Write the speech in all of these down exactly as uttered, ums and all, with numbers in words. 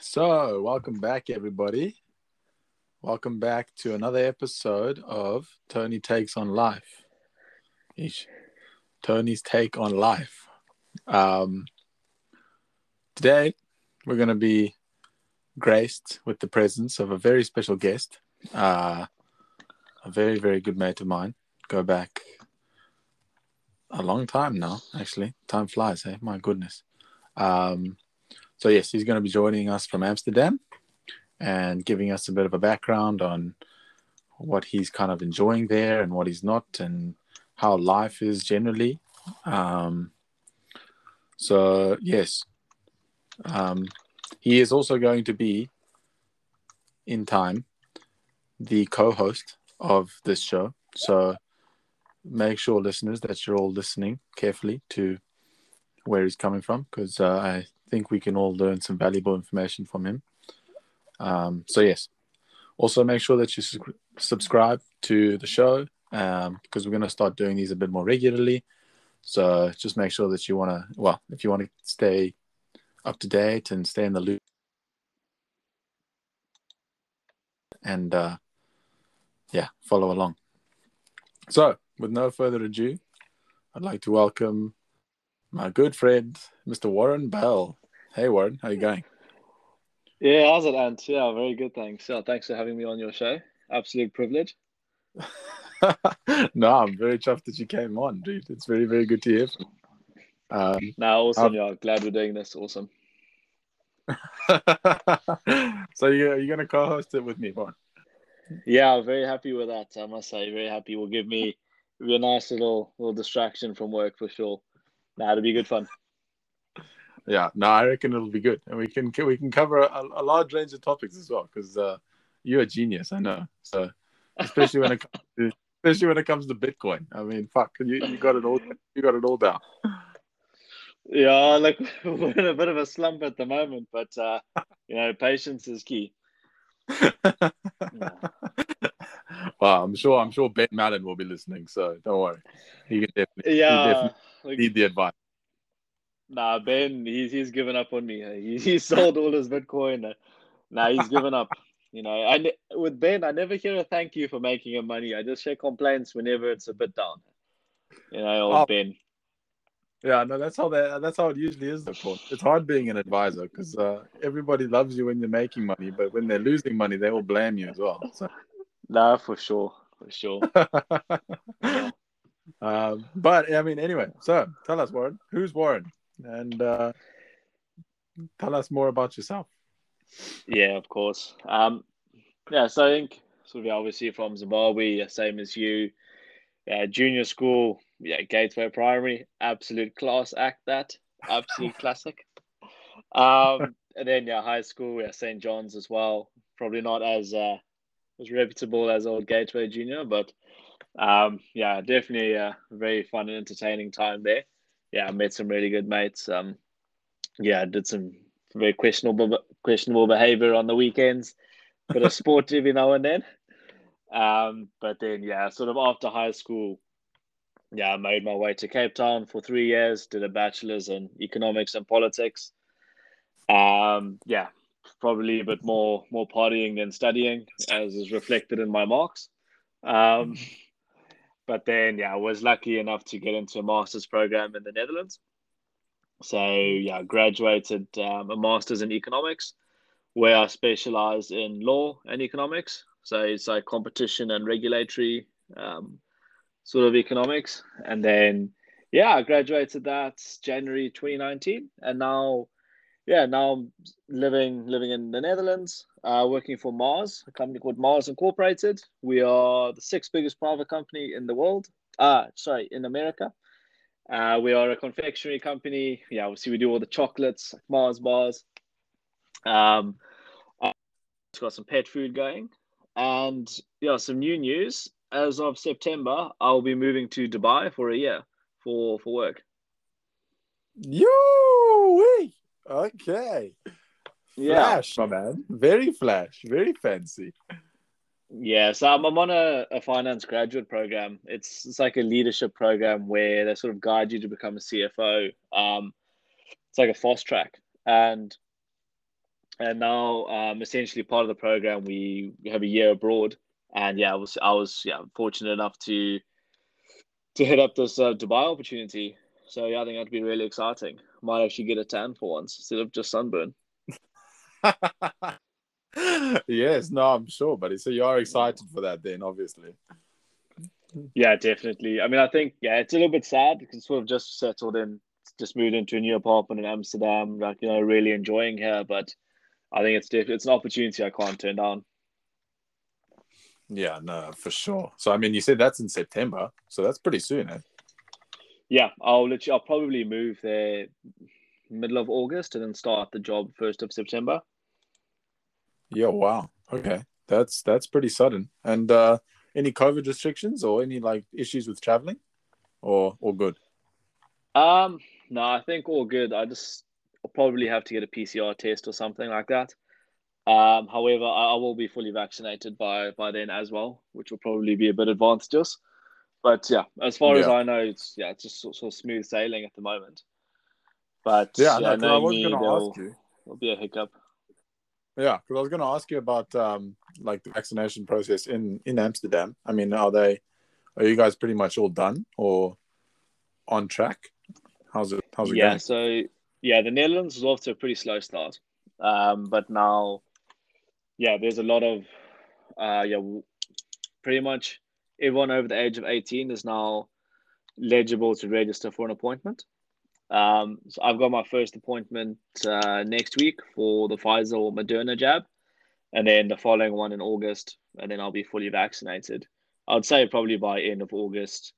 So, welcome back, everybody. Welcome back to another episode of Tony Takes on Life. Eesh. Tony's Take on Life. Um, today, we're going to be graced with the presence of a very special guest, uh, a very, very good mate of mine. Go back a long time now, actually. Time flies, eh? My goodness. Um, so, yes, he's going to be joining us from Amsterdam and giving us a bit of a background on what he's kind of enjoying there and what he's not and how life is generally. Um, so, yes, um, he is also going to be, in time, the co-host of this show. So make sure, listeners, that you're all listening carefully to where he's coming from, because uh, I think we can all learn some valuable information from him. Um, so, yes. Also, make sure that you su- subscribe to the show, um, because we're going to start doing these a bit more regularly. So just make sure that you want to, well, if you want to stay up to date and stay in the loop. And, uh, yeah, follow along. So, with no further ado, I'd like to welcome my good friend, Mister Warren Bell. Hey, Warren, how are you going? Yeah, how's it, Ant? Yeah, very good, thanks. Yeah, thanks for having me on your show. Absolute privilege. No, I'm very chuffed that you came on, dude. It's very, very good to hear from you. Um, no, awesome, um, yeah. Glad we're doing this. Awesome. So you're, you're going to co-host it with me, Warren? Yeah, very happy with that, I must say. Very happy. Will give me a nice little little distraction from work for sure. Nah, it'll be good fun. Yeah, no, I reckon it'll be good, and we can we can cover a, a large range of topics as well. Because uh, you're a genius, I know. So especially when it comes to, especially when it comes to Bitcoin, I mean, fuck, you, you got it all. You got it all down. Yeah, like we're in a bit of a slump at the moment, but uh, you know, patience is key. Yeah. Well, I'm sure I'm sure Ben Madden will be listening, so don't worry. He can definitely, yeah, he definitely like, need the advice. Nah, Ben, he's he's given up on me. He he sold all his Bitcoin. Nah, he's given up. You know, and with Ben, I never hear a thank you for making him money. I just hear complaints whenever it's a bit down. You know, old oh, Ben. Yeah, no, that's how that that's how it usually is. Of course, it's hard being an advisor because uh, everybody loves you when you're making money, but when they're losing money, they all blame you as well. So. No, for sure, for sure. Yeah. um, but I mean, anyway. So, tell us, Warren. Who's Warren? And uh, tell us more about yourself. Yeah, of course. Um, yeah, so I think sort of obviously from Zimbabwe, same as you. Uh, junior school, yeah, Gateway Primary, absolute class act that, absolute classic. Um, and then yeah, high school, yeah, Saint John's as well. Probably not as uh. was reputable as old Gateway Junior, but um, yeah, definitely a very fun and entertaining time there. Yeah, I met some really good mates. Um, yeah, did some very questionable questionable behavior on the weekends, bit of sport every now and then. Um, but then, yeah, sort of after high school, yeah, I made my way to Cape Town for three years, did a bachelor's in economics and politics. Um, yeah. Probably a bit more more partying than studying, as is reflected in my marks. Um, but then, yeah, I was lucky enough to get into a master's program in the Netherlands. So, yeah, graduated um, a master's in economics, where I specialized in law and economics. So it's like competition and regulatory um, sort of economics. And then, yeah, I graduated that January twenty nineteen, and now... Yeah, now I'm living living in the Netherlands, uh, working for Mars, a company called Mars Incorporated. We are the sixth biggest private company in the world. Uh, sorry, in America. Uh, we are a confectionery company. Yeah, obviously we do all the chocolates, like Mars bars. Um, uh, it's got some pet food going. And yeah, some new news. As of September, I'll be moving to Dubai for a year for, for work. Yoo-wee! Okay. Yeah. Flash, my man. Very flash. Very fancy. Yeah, so I'm, I'm on a, a finance graduate program. It's it's like a leadership program where they sort of guide you to become a C F O. Um, it's like a fast track, and and now um, essentially part of the program we have a year abroad, and yeah, I was I was yeah fortunate enough to to hit up this uh, Dubai opportunity. So yeah, I think that'd be really exciting. Might actually get a tan for once instead of just sunburn. Yes, no, I'm sure, buddy. So you are excited for that then, obviously. Yeah, definitely. I mean, I think, yeah, it's a little bit sad because sort of just settled in, just moved into a new apartment in Amsterdam, like, you know, really enjoying here. But I think it's def- it's an opportunity I can't turn down. Yeah, no, for sure. So, I mean, you said that's in September. So that's pretty soon, eh? Yeah, I'll literally, I'll probably move there middle of August and then start the job first of September. Yeah, wow. Okay. That's that's pretty sudden. And uh, any COVID restrictions or any like issues with traveling? Or all good? Um, no, I think all good. I just I'll probably have to get a P C R test or something like that. Um, however, I, I will be fully vaccinated by by then as well, which will probably be a bit advantageous. But yeah, as far yeah. as I know, it's yeah, it's just sort of smooth sailing at the moment. But yeah, yeah no, I was going to ask you. There'll be a hiccup. Yeah, because I was going to ask you about um, like the vaccination process in, in Amsterdam. I mean, are they, are you guys pretty much all done or on track? How's it? How's it yeah, going? Yeah, so yeah, the Netherlands was off to a pretty slow start, um, but now, yeah, there's a lot of, uh, yeah, pretty much everyone over the age of eighteen is now eligible to register for an appointment. Um, so I've got my first appointment uh, next week for the Pfizer or Moderna jab, and then the following one in August, and then I'll be fully vaccinated. I'd say probably by end of August,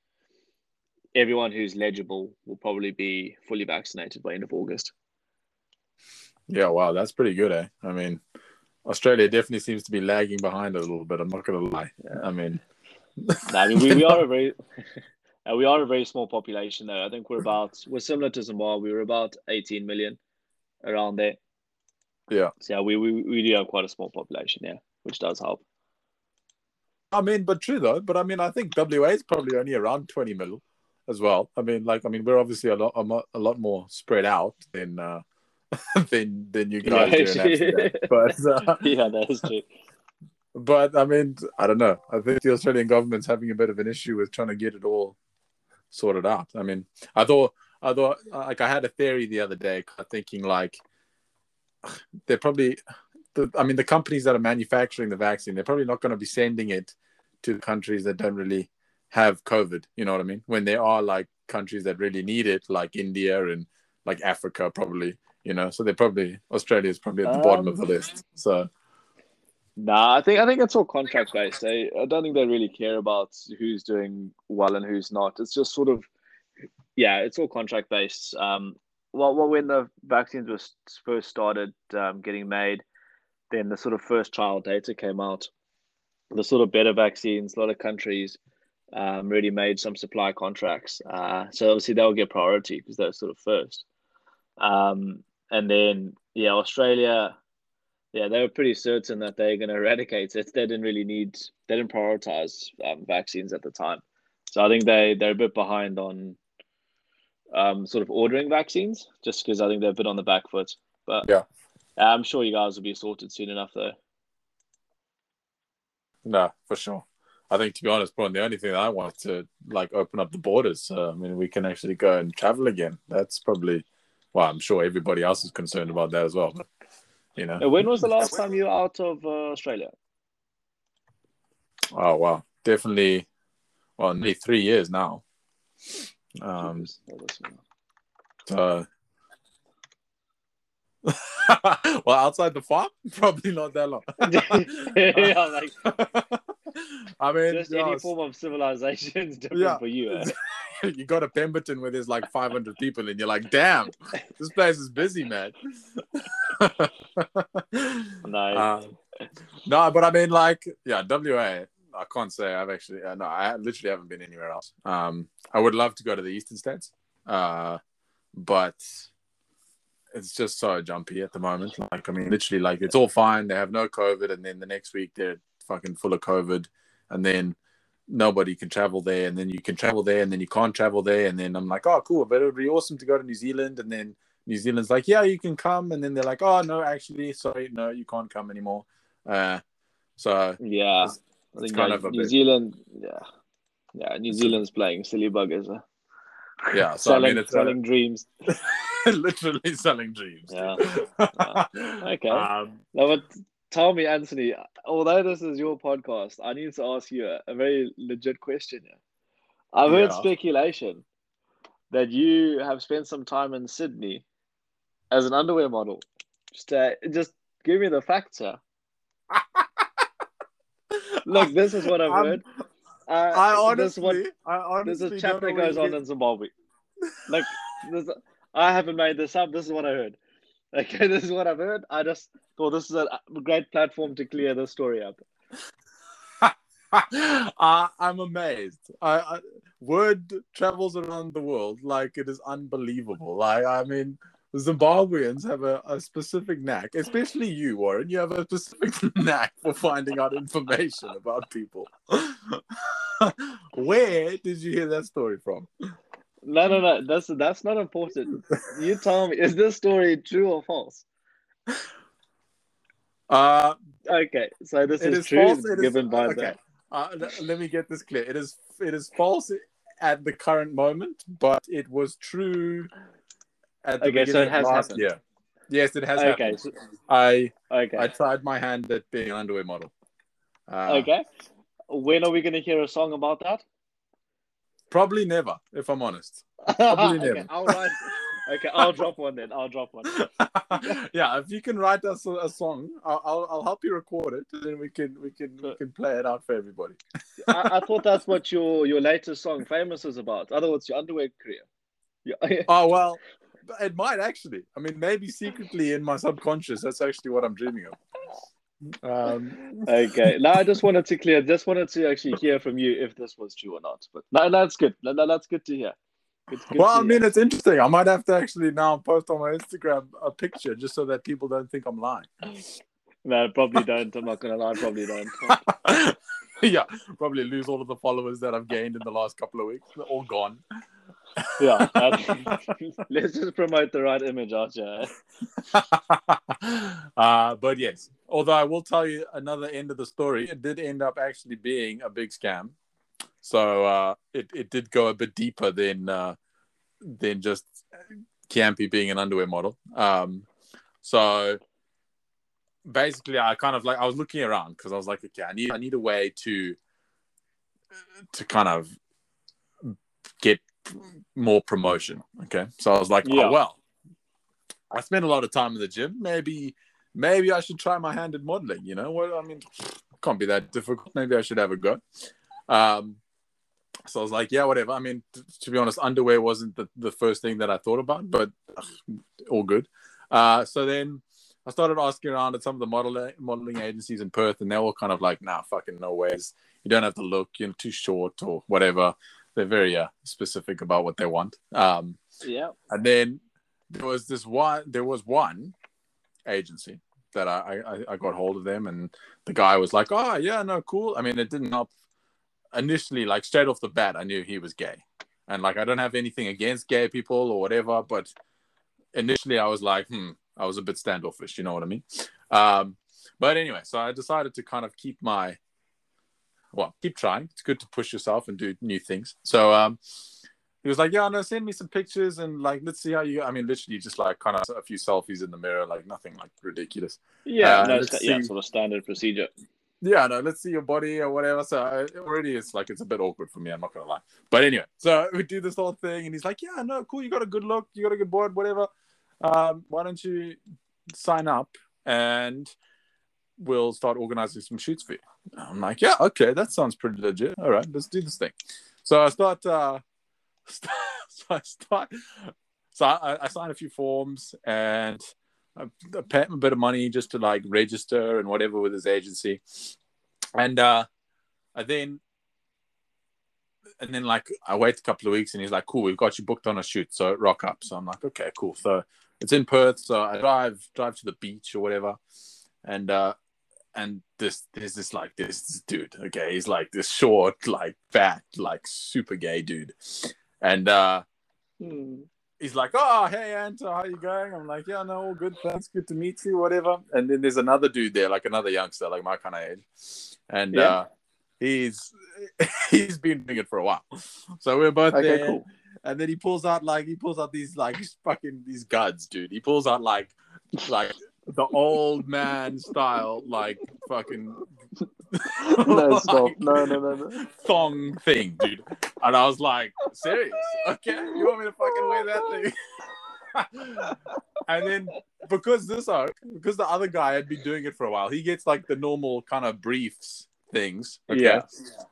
everyone who's legible will probably be fully vaccinated by end of August. Yeah, wow, that's pretty good, eh? I mean, Australia definitely seems to be lagging behind a little bit. I'm not going to lie. Yeah. I mean, I mean we, we are a very... Uh, we are a very small population, though. I think we're about, we're similar to Zimbabwe. We're about eighteen million, around there. Yeah. So yeah, we, we, we do have quite a small population, yeah, which does help. I mean, but true, though. But I mean, I think W A is probably only around twenty mil as well. I mean, like, I mean, we're obviously a lot a lot more spread out than, uh, than, than you guys yeah, do in Amsterdam. But, uh... yeah, that is true. But, I mean, I don't know. I think the Australian government's having a bit of an issue with trying to get it all sorted out. I mean, I thought, I thought, like, I had a theory the other day, thinking like, they're probably, the, I mean, the companies that are manufacturing the vaccine, they're probably not going to be sending it to countries that don't really have COVID. You know what I mean? When there are like countries that really need it, like India and like Africa, probably. You know, so they're probably Australia is probably at the um, bottom of the list. So, nah, I think I think it's all contract based. I, I don't think they really care about who's doing well and who's not. It's just sort of, yeah, it's all contract based. Um, well, well, when the vaccines were first started um, getting made, then the sort of first trial data came out. The sort of better vaccines, a lot of countries um, really made some supply contracts. Uh, so obviously they'll get priority because they're sort of first. Um, and then yeah, Australia. Yeah, they were pretty certain that they're going to eradicate it. They didn't really need, they didn't prioritize um, vaccines at the time. So I think they, they're a bit behind on um, sort of ordering vaccines, just because I think they're a bit on the back foot. But yeah, I'm sure you guys will be sorted soon enough, though. No, for sure. I think, to be honest, Bron, the only thing that I want is to like open up the borders. So, I mean, we can actually go and travel again. That's probably, well, I'm sure everybody else is concerned about that as well. But you know, when was the last time you were out of uh, Australia? Oh, wow. Definitely, well, nearly three years now. Um, so... well, outside the farm? Probably not that long. yeah, like, I mean, just any know, form of civilization is different yeah. for you. Eh? You go to Pemberton where there's like five hundred people and you're like, damn, this place is busy, man. nice. um, no, but I mean, like, yeah, W A, I can't say I've actually, uh, no, I literally haven't been anywhere else. Um, I would love to go to the Eastern States, uh, but it's just so jumpy at the moment. Like, I mean, literally, like, it's all fine. They have no COVID. And then the next week they're fucking full of COVID, and then nobody can travel there, and then you can travel there, and then you can't travel there, and then I'm like, oh, cool, but it would be awesome to go to New Zealand, and then New Zealand's like, yeah, you can come, and then they're like, oh, no, actually, sorry, no, you can't come anymore. Uh, so yeah, it's, it's I think kind like of New bit... Zealand, yeah, yeah, New Zealand's playing silly buggers. Huh? Yeah, so selling, I mean, it's selling a... dreams. Literally selling dreams. Yeah. yeah. Okay. Um, now, but tell me, Anthony, although this is your podcast, I need to ask you a, a very legit question. I've heard yeah. speculation that you have spent some time in Sydney as an underwear model. Just, uh, just give me the facts, sir. Look, this is what I've um, heard. Uh, I honestly, what, I honestly, there's a chat that goes on in Zimbabwe. Like, this, I haven't made this up. This is what I heard. Okay, this is what I've heard. I just thought this is a great platform to clear the story up. uh, I'm amazed. I, I, word travels around the world like it is unbelievable. Like, I mean, Zimbabweans have a, a specific knack, especially you, Warren. You have a specific knack for finding out information about people. Where did you hear that story from? No, no, no. That's that's not important. You tell me, is this story true or false? Uh, okay. So this is, is true, false, given is, by okay. that. Uh, let me get this clear. It is it is false at the current moment, but it was true. At the okay, so it has happened. Year. Yes, it has okay, happened. So, I okay. I tried my hand at being an underwear model. Uh, okay. When are we going to hear a song about that? Probably never, if I'm honest. Probably okay, never. I'll write, okay, I'll drop one then. I'll drop one. Yeah, if you can write us a, a song, I'll, I'll I'll help you record it, and then we can we can we can play it out for everybody. I, I thought that's what your your latest song, Famous, is about. In other words, your underwear career. Yeah. Oh well. It might actually. I mean, maybe secretly in my subconscious, that's actually what I'm dreaming of. Um, okay. Now I just wanted to clear. Just wanted to actually hear from you if this was true or not. But no, that's good. No, no, that's good to hear. Good, good well, to I mean, hear. It's interesting. I might have to actually now post on my Instagram a picture just so that people don't think I'm lying. No, probably don't. I'm not gonna lie. Probably don't. Yeah, probably lose all of the followers that I've gained in the last couple of weeks. They're all gone. Yeah, let's just promote the right image, Archer. Uh, but yes, although I will tell you another end of the story, it did end up actually being a big scam. So uh, it it did go a bit deeper than uh, than just Kiampi being an underwear model. Um, so basically, I kind of like I was looking around because I was like, okay, I need I need a way to to kind of get more promotion. Okay, so I was like, yeah. oh well, I spent a lot of time in the gym. Maybe, maybe I should try my hand at modeling. You know, well, I mean, it can't be that difficult. Maybe I should have a go. Um, so I was like, yeah, whatever. I mean, t- to be honest, underwear wasn't the, the first thing that I thought about, but ugh, all good. Uh, so then I started asking around at some of the model modeling agencies in Perth, and they were kind of like, nah, fucking no ways. You don't have to look. You're too short or whatever. They're very uh, specific about what they want. Um, yeah. And then there was this one. There was one agency that I, I I got hold of them, and the guy was like, "Oh yeah, no, cool." I mean, it didn't help initially. Like straight off the bat, I knew he was gay, and like I don't have anything against gay people or whatever, but initially I was like, "Hmm," I was a bit standoffish. You know what I mean? Um, but anyway, so I decided to kind of keep my Well, keep trying. It's good to push yourself and do new things. So um, he was like, yeah, no, send me some pictures and like, let's see how you, I mean, literally just like kind of a few selfies in the mirror, like nothing like ridiculous. Yeah, uh, no, it's yeah, sort of standard procedure. Yeah, no, let's see your body or whatever. So I, already it's like, it's a bit awkward for me. I'm not going to lie. But anyway, so we do this whole thing and he's like, yeah, no, cool. You got a good look. You got a good board, whatever. Um, why don't you sign up and we'll start organizing some shoots for you. I'm like, yeah, okay, that sounds pretty legit. All right, let's do this thing. So I start, uh, st- so I start, so I, I sign a few forms and I pay him a bit of money just to like register and whatever with his agency. And uh, I then, and then like I wait a couple of weeks and he's like, cool, we've got you booked on a shoot. So rock up. So I'm like, okay, cool. So it's in Perth. So I drive, drive to the beach or whatever. And, uh, and this there's this like this dude, okay, he's like this short, like fat, like super gay dude, and uh hmm. he's like, oh, hey, Anto, how you going? I'm like, yeah, no, all good, thanks, good to meet you, whatever. And then there's another dude there, like another youngster, like my kind of age. And yeah. uh, he's he's been doing it for a while. So we're both okay, there. Cool. And then he pulls out, like, he pulls out these, like, fucking, these guns, dude. He pulls out, like, like the old man style, like, fucking... no, stop. Like, no, no, no, no. Thong thing, dude. And I was like, serious? Okay, you want me to fucking wear that thing? And then because this, because the other guy had been doing it for a while, he gets like the normal kind of briefs things. Okay? Yeah.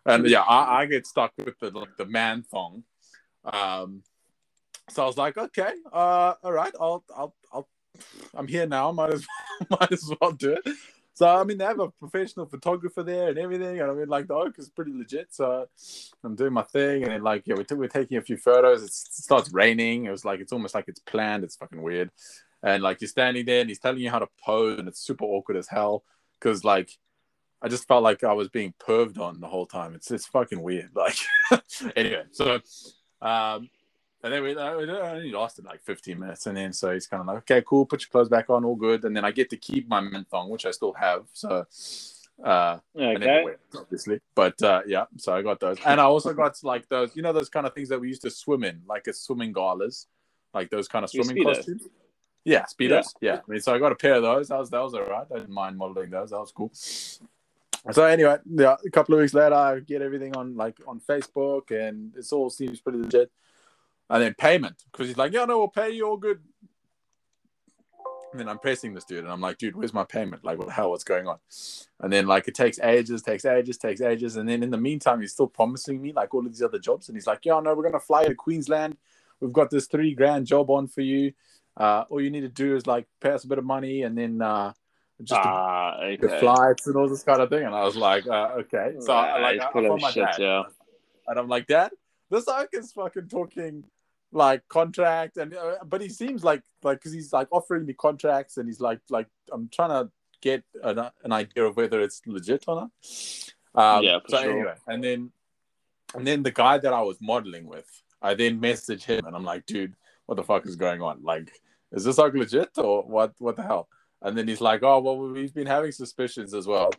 And yeah, I, I get stuck with the like the man thong. Um, so I was like, okay, uh, all right, I'll, I'll, I'll, I'm here now. Might as well, might as well do it. So, I mean, they have a professional photographer there and everything. And I mean, like, the oak is pretty legit. So I'm doing my thing. And then, like, yeah, we t- we're taking a few photos. It's, it starts raining. It was like, it's almost like it's planned. It's fucking weird. And, like, you're standing there and he's telling you how to pose. And it's super awkward as hell. Because, like, I just felt like I was being perved on the whole time. It's it's fucking weird. Like, anyway. So, um, and then we only lasted like fifteen minutes. And then so he's kind of like, okay, cool. Put your clothes back on. All good. And then I get to keep my man thong, which I still have. So, uh, okay. I never wear it, obviously. But uh, yeah, so I got those. And I also got like those, you know, those kind of things that we used to swim in, like a swimming galas, like those kind of swimming Speedos. costumes. Yeah, Speedos. Yeah. yeah. I mean, so I got a pair of those. That was, that was all right. I didn't mind modeling those. That was cool. So anyway, yeah, a couple of weeks later, I get everything on like on Facebook and it all seems pretty legit. And then payment, because he's like, yeah, no, we'll pay you, all good. And then I'm pressing this dude, and I'm like, dude, where's my payment? Like, what the hell, what's going on? And then, like, it takes ages, takes ages, takes ages. And then in the meantime, he's still promising me, like, all of these other jobs. And he's like, yeah, no, we're going to fly to Queensland. We've got this three grand job on for you. Uh, all you need to do is, like, pay us a bit of money and then uh, just ah, okay. the flights and all this kind of thing. And I was like, uh, okay. So, yeah, I, like, I, I call my shit, dad. Yeah. And I'm like, Dad, this oak is fucking talking... like contract and uh, but he seems like like because he's like offering me contracts and he's like like I'm trying to get an, an idea of whether it's legit or not. Um, yeah. For so sure. anyway, and then and then the guy that I was modeling with, I then messaged him and I'm like, dude, what the fuck is going on? Like, is this like legit or what? What the hell? And then he's like, oh well, we've been having suspicions as well.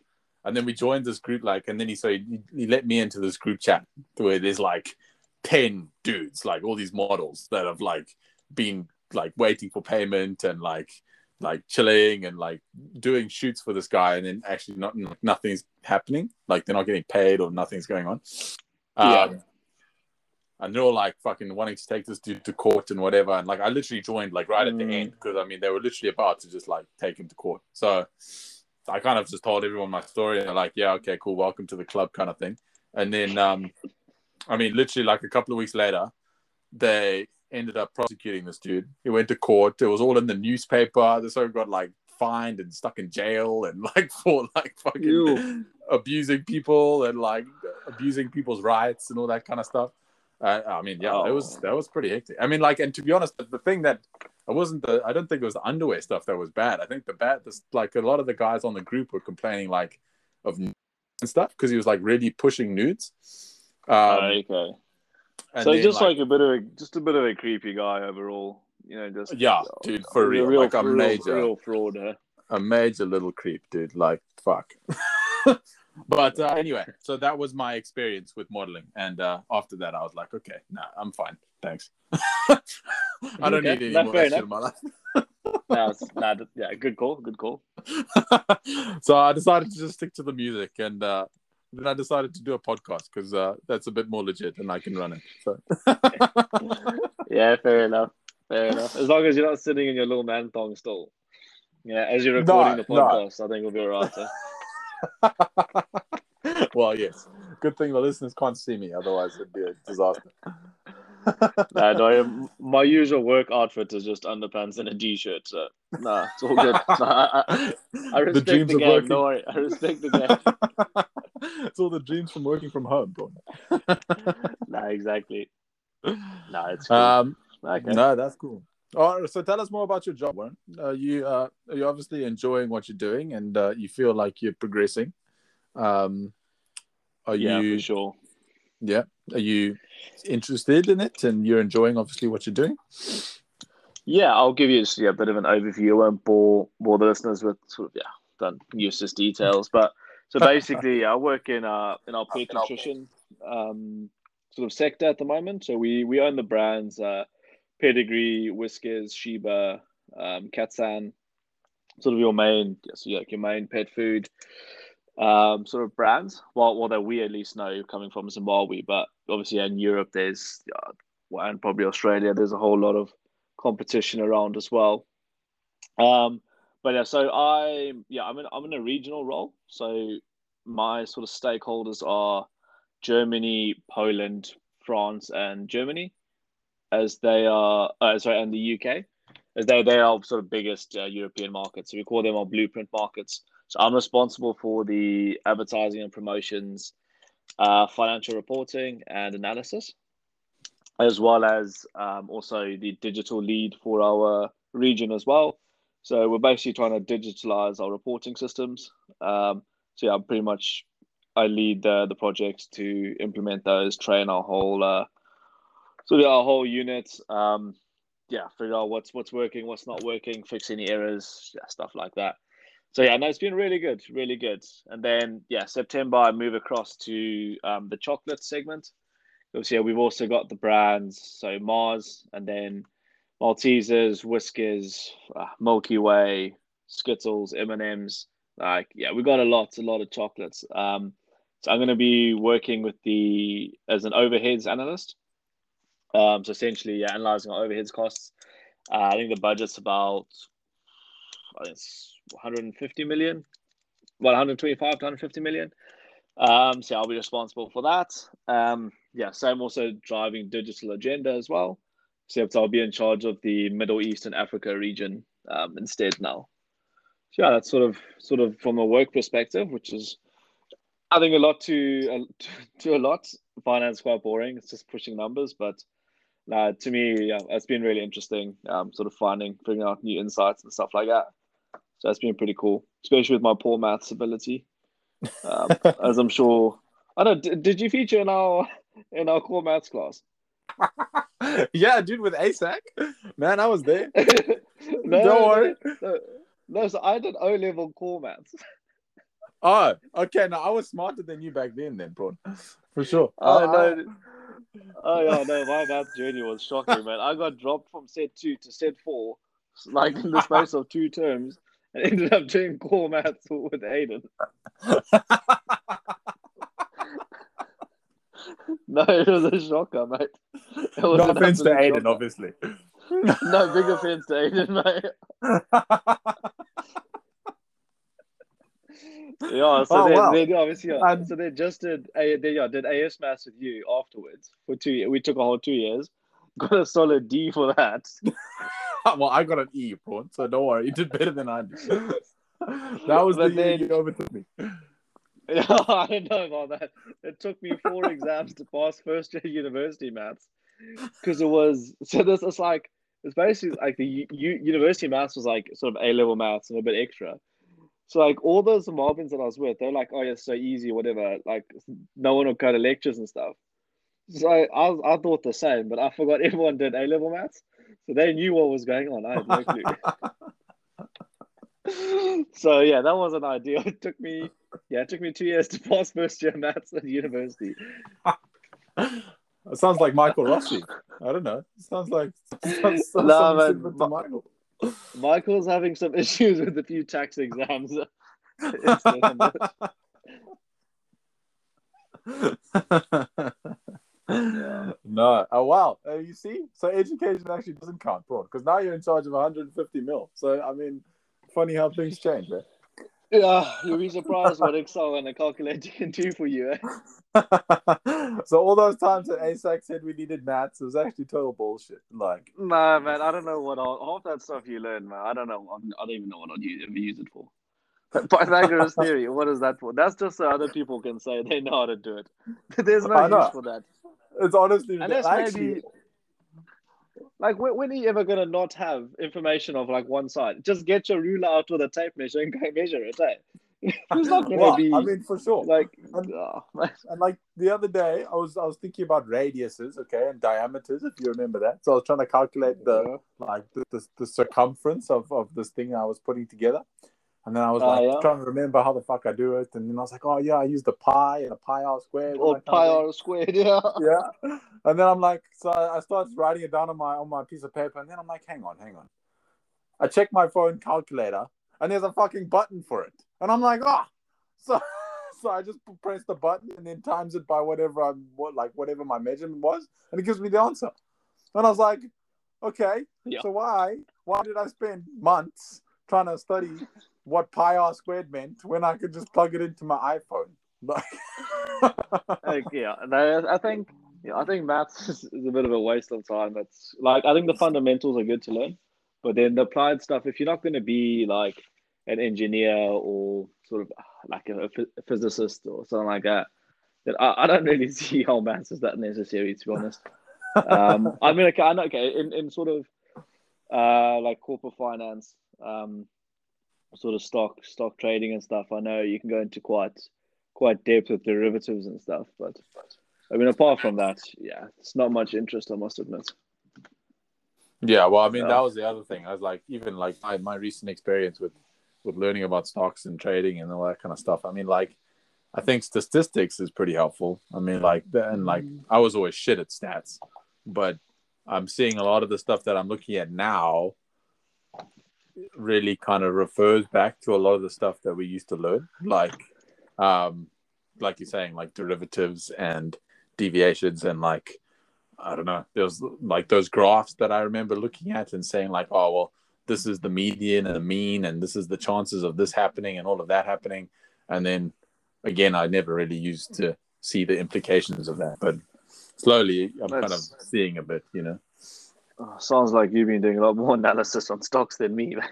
And then we joined this group like, and then he so he, he let me into this group chat where there's like ten dudes, like all these models that have like been like waiting for payment and like like chilling and like doing shoots for this guy, and then actually not nothing's happening, like they're not getting paid or nothing's going on. Yeah. Um, and they're all like fucking wanting to take this dude to court and whatever. And like I literally joined like right mm. at the end because I mean they were literally about to just like take him to court. So I kind of just told everyone my story and they're like, yeah, okay, cool, welcome to the club kind of thing. And then um I mean, literally, like a couple of weeks later, they ended up prosecuting this dude. He went to court. It was all in the newspaper. This guy got like fined and stuck in jail and like for like fucking Ew. abusing people and like abusing people's rights and all that kind of stuff. Uh, I mean, yeah, oh. it was that was pretty hectic. I mean, like, and to be honest, the thing that I wasn't the I don't think it was the underwear stuff that was bad. I think the bad, this, like a lot of the guys on the group were complaining like of nudes and stuff because he was like really pushing nudes. Um, oh, okay, so then, just like, like a bit of a, just a bit of a creepy guy overall, you know. Just yeah, oh, dude, for real, real like a real, major, real fraud, eh? A major little creep, dude. Like fuck. But uh, anyway, so that was my experience with modeling, and uh, after that, I was like, okay, nah, I'm fine, thanks. I don't okay. need any That's more shit in my life. no, no, yeah, good call, good call. So I decided to just stick to the music and. Uh, Then I decided to do a podcast because uh, that's a bit more legit and I can run it. So. Yeah, fair enough. Fair enough. As long as you're not sitting in your little man thong stall. Yeah, as you're recording no, the podcast, no. I think we'll be all right. Huh? Well, yes. Good thing the listeners can't see me. Otherwise, it'd be a disaster. no, no, my usual work outfit is just underpants and a t-shirt. So, nah, it's all good. No, I, I, I respect the, the game. No, I, I respect the game. It's all the dreams from working from home, bro. No, exactly. No, it's cool. Um, okay. No, that's cool. All right, so tell us more about your job, Warren. Uh, you, uh, you're obviously enjoying what you're doing, and uh, you feel like you're progressing. Um, are yeah, you for sure? Yeah. Are you interested in it, and you're enjoying obviously what you're doing? Yeah, I'll give you just, yeah, a bit of an overview and bore bore the listeners with sort of yeah, done useless details. But so basically, I work in uh in our pet nutrition um sort of sector at the moment. So we we own the brands. Uh, Pedigree, Whiskers, Sheba, um, Katsan, sort of your main, so yeah, your main pet food um, sort of brands. Well, well, that we at least know coming from Zimbabwe, but obviously in Europe, there's, uh, and probably Australia, there's a whole lot of competition around as well. Um, but yeah, so I, yeah, I'm in, I'm in a regional role. So my sort of stakeholders are Germany, Poland, France, and Germany. As they are, uh, sorry, and the U K, as they they are sort of biggest uh, European markets. So we call them our blueprint markets. So I'm responsible for the advertising and promotions, uh, financial reporting and analysis, as well as um, also the digital lead for our region as well. So we're basically trying to digitalize our reporting systems. Um, so yeah, I'm pretty much I lead the the projects to implement those, train our whole. Uh, So our whole unit, um, yeah, figure out what's what's working, what's not working, fix any errors, yeah, stuff like that. So yeah, no, it's been really good, really good. And then yeah, September I move across to um, the chocolate segment. Obviously, yeah, we've also got the brands, so Mars, and then Maltesers, Whiskers, uh, Milky Way, Skittles, M and M's. Like yeah, we got a lot, a lot of chocolates. Um, so I'm going to be working with the as an overheads analyst. Um, so essentially, yeah, analyzing our overheads costs. Uh, I think the budget's about I think it's one hundred fifty million, well, one hundred twenty-five to one hundred fifty million. Um, so I'll be responsible for that. Um, yeah, so I'm also driving digital agenda as well. Except so I'll be in charge of the Middle East and Africa region um, instead now. So yeah, that's sort of sort of from a work perspective, which is I think a lot to uh, to a lot. Finance is quite boring. It's just pushing numbers, but. Uh, to me, yeah, it's been really interesting, um, sort of finding, figuring out new insights and stuff like that. So that's been pretty cool, especially with my poor maths ability. Um, as I'm sure, I don't. D- did you feature in our in our core maths class? Yeah, dude, with A S A C, man, I was there. no, don't worry. No, no, no, so I did O level core maths. Oh, okay. Now I was smarter than you back then, then, bro, for sure. Oh uh, no. I- Oh yeah, no, my math journey was shocking, man. I got dropped from set two to set four, like in the space of two terms, and ended up doing core maths with Aiden. No, it was a shocker, mate. No offense to Aiden, shocker. Obviously. No big offense to Aiden, mate. Yeah, so oh, they, wow. they obviously yeah, um, so they just did a they yeah, did A S maths with you afterwards for two. We took a whole two years, got a solid D for that. Well, I got an E, bro, so don't worry, you did better than I did. That was but the then, year you overtook me. Yeah, I don't know about that. It took me four exams to pass first year university maths because it was so this is like it's basically like the U, university maths was like sort of A level maths and a bit extra. So, like, all those Zimbabweans that I was with, they're like, oh, yeah, it's so easy, whatever. Like, no one will go to lectures and stuff. So, I I thought the same, but I forgot everyone did A-level maths. So, they knew what was going on. I had no clue. So, yeah, that wasn't ideal. It took me, yeah, it took me two years to pass first year maths at university. It sounds like Michael Rossi. I don't know. It sounds like sounds, sounds no, man, similar to Michael. Michael's having some issues with a few tax exams. Yeah. No, oh wow! Uh, you see, so education actually doesn't count, bro, because now you're in charge of one hundred fifty mil. So I mean, funny how things change, man. Yeah, you'll be surprised what Excel and a calculator can do for you. Eh? So all those times that A S A C said we needed maths, it was actually total bullshit. Like, nah, man, I don't know what all, all that stuff you learn, man. I don't know. I don't even know what I'd use, ever use it for. Pythagoras theory. What is that for? That's just so other people can say they know how to do it. There's no use for that. It's honestly, unless actually... maybe. Like, when, when are you ever going to not have information of, like, one side? Just get your ruler out with a tape measure and go measure it, eh? It's not going to be... I mean, for sure. Like, and, oh, and, like, the other day, I was I was thinking about radiuses, okay, and diameters, if you remember that. So I was trying to calculate the, like, the, the, the circumference of, of this thing I was putting together. And then I was like, uh, yeah. trying to remember how the fuck I do it. And then I was like, oh, yeah, I use the pi and a pi r squared. Or pi r squared, yeah. Yeah. And then I'm like, so I started writing it down on my on my piece of paper. And then I'm like, hang on, hang on. I check my phone calculator, and there's a fucking button for it. And I'm like, ah. So so I just press the button and then times it by whatever I'm, what, like whatever my measurement was. And it gives me the answer. And I was like, okay, yeah. so why, why did I spend months trying to study what pi r squared meant when I could just plug it into my iPhone? Like, yeah, I think yeah, I think maths is a bit of a waste of time. That's like, I think the fundamentals are good to learn, but then the applied stuff, if you're not going to be like an engineer or sort of like a, a physicist or something like that, then I, I don't really see how maths is that necessary, to be honest. um, I mean, okay, I know, okay, in, in sort of uh, like corporate finance, um, sort of stock stock trading and stuff, I know you can go into quite quite depth with derivatives and stuff, but, but I mean, apart from that, yeah, it's not much interest, I must admit. Yeah, well, I mean, yeah. that was the other thing. I was like, even like my, my recent experience with with learning about stocks and trading and all that kind of stuff. I mean, like, I think statistics is pretty helpful. I mean, like, and like, I was always shit at stats, but I'm seeing a lot of the stuff that I'm looking at now really kind of refers back to a lot of the stuff that we used to learn, like um like you're saying, like derivatives and deviations, and like, I don't know, there's like those graphs that I remember looking at and saying like, oh well, this is the median and the mean, and this is the chances of this happening and all of that happening. And then again, I never really used to see the implications of that, but slowly I'm That's... kind of seeing a bit, you know. Oh, sounds like you've been doing a lot more analysis on stocks than me, man.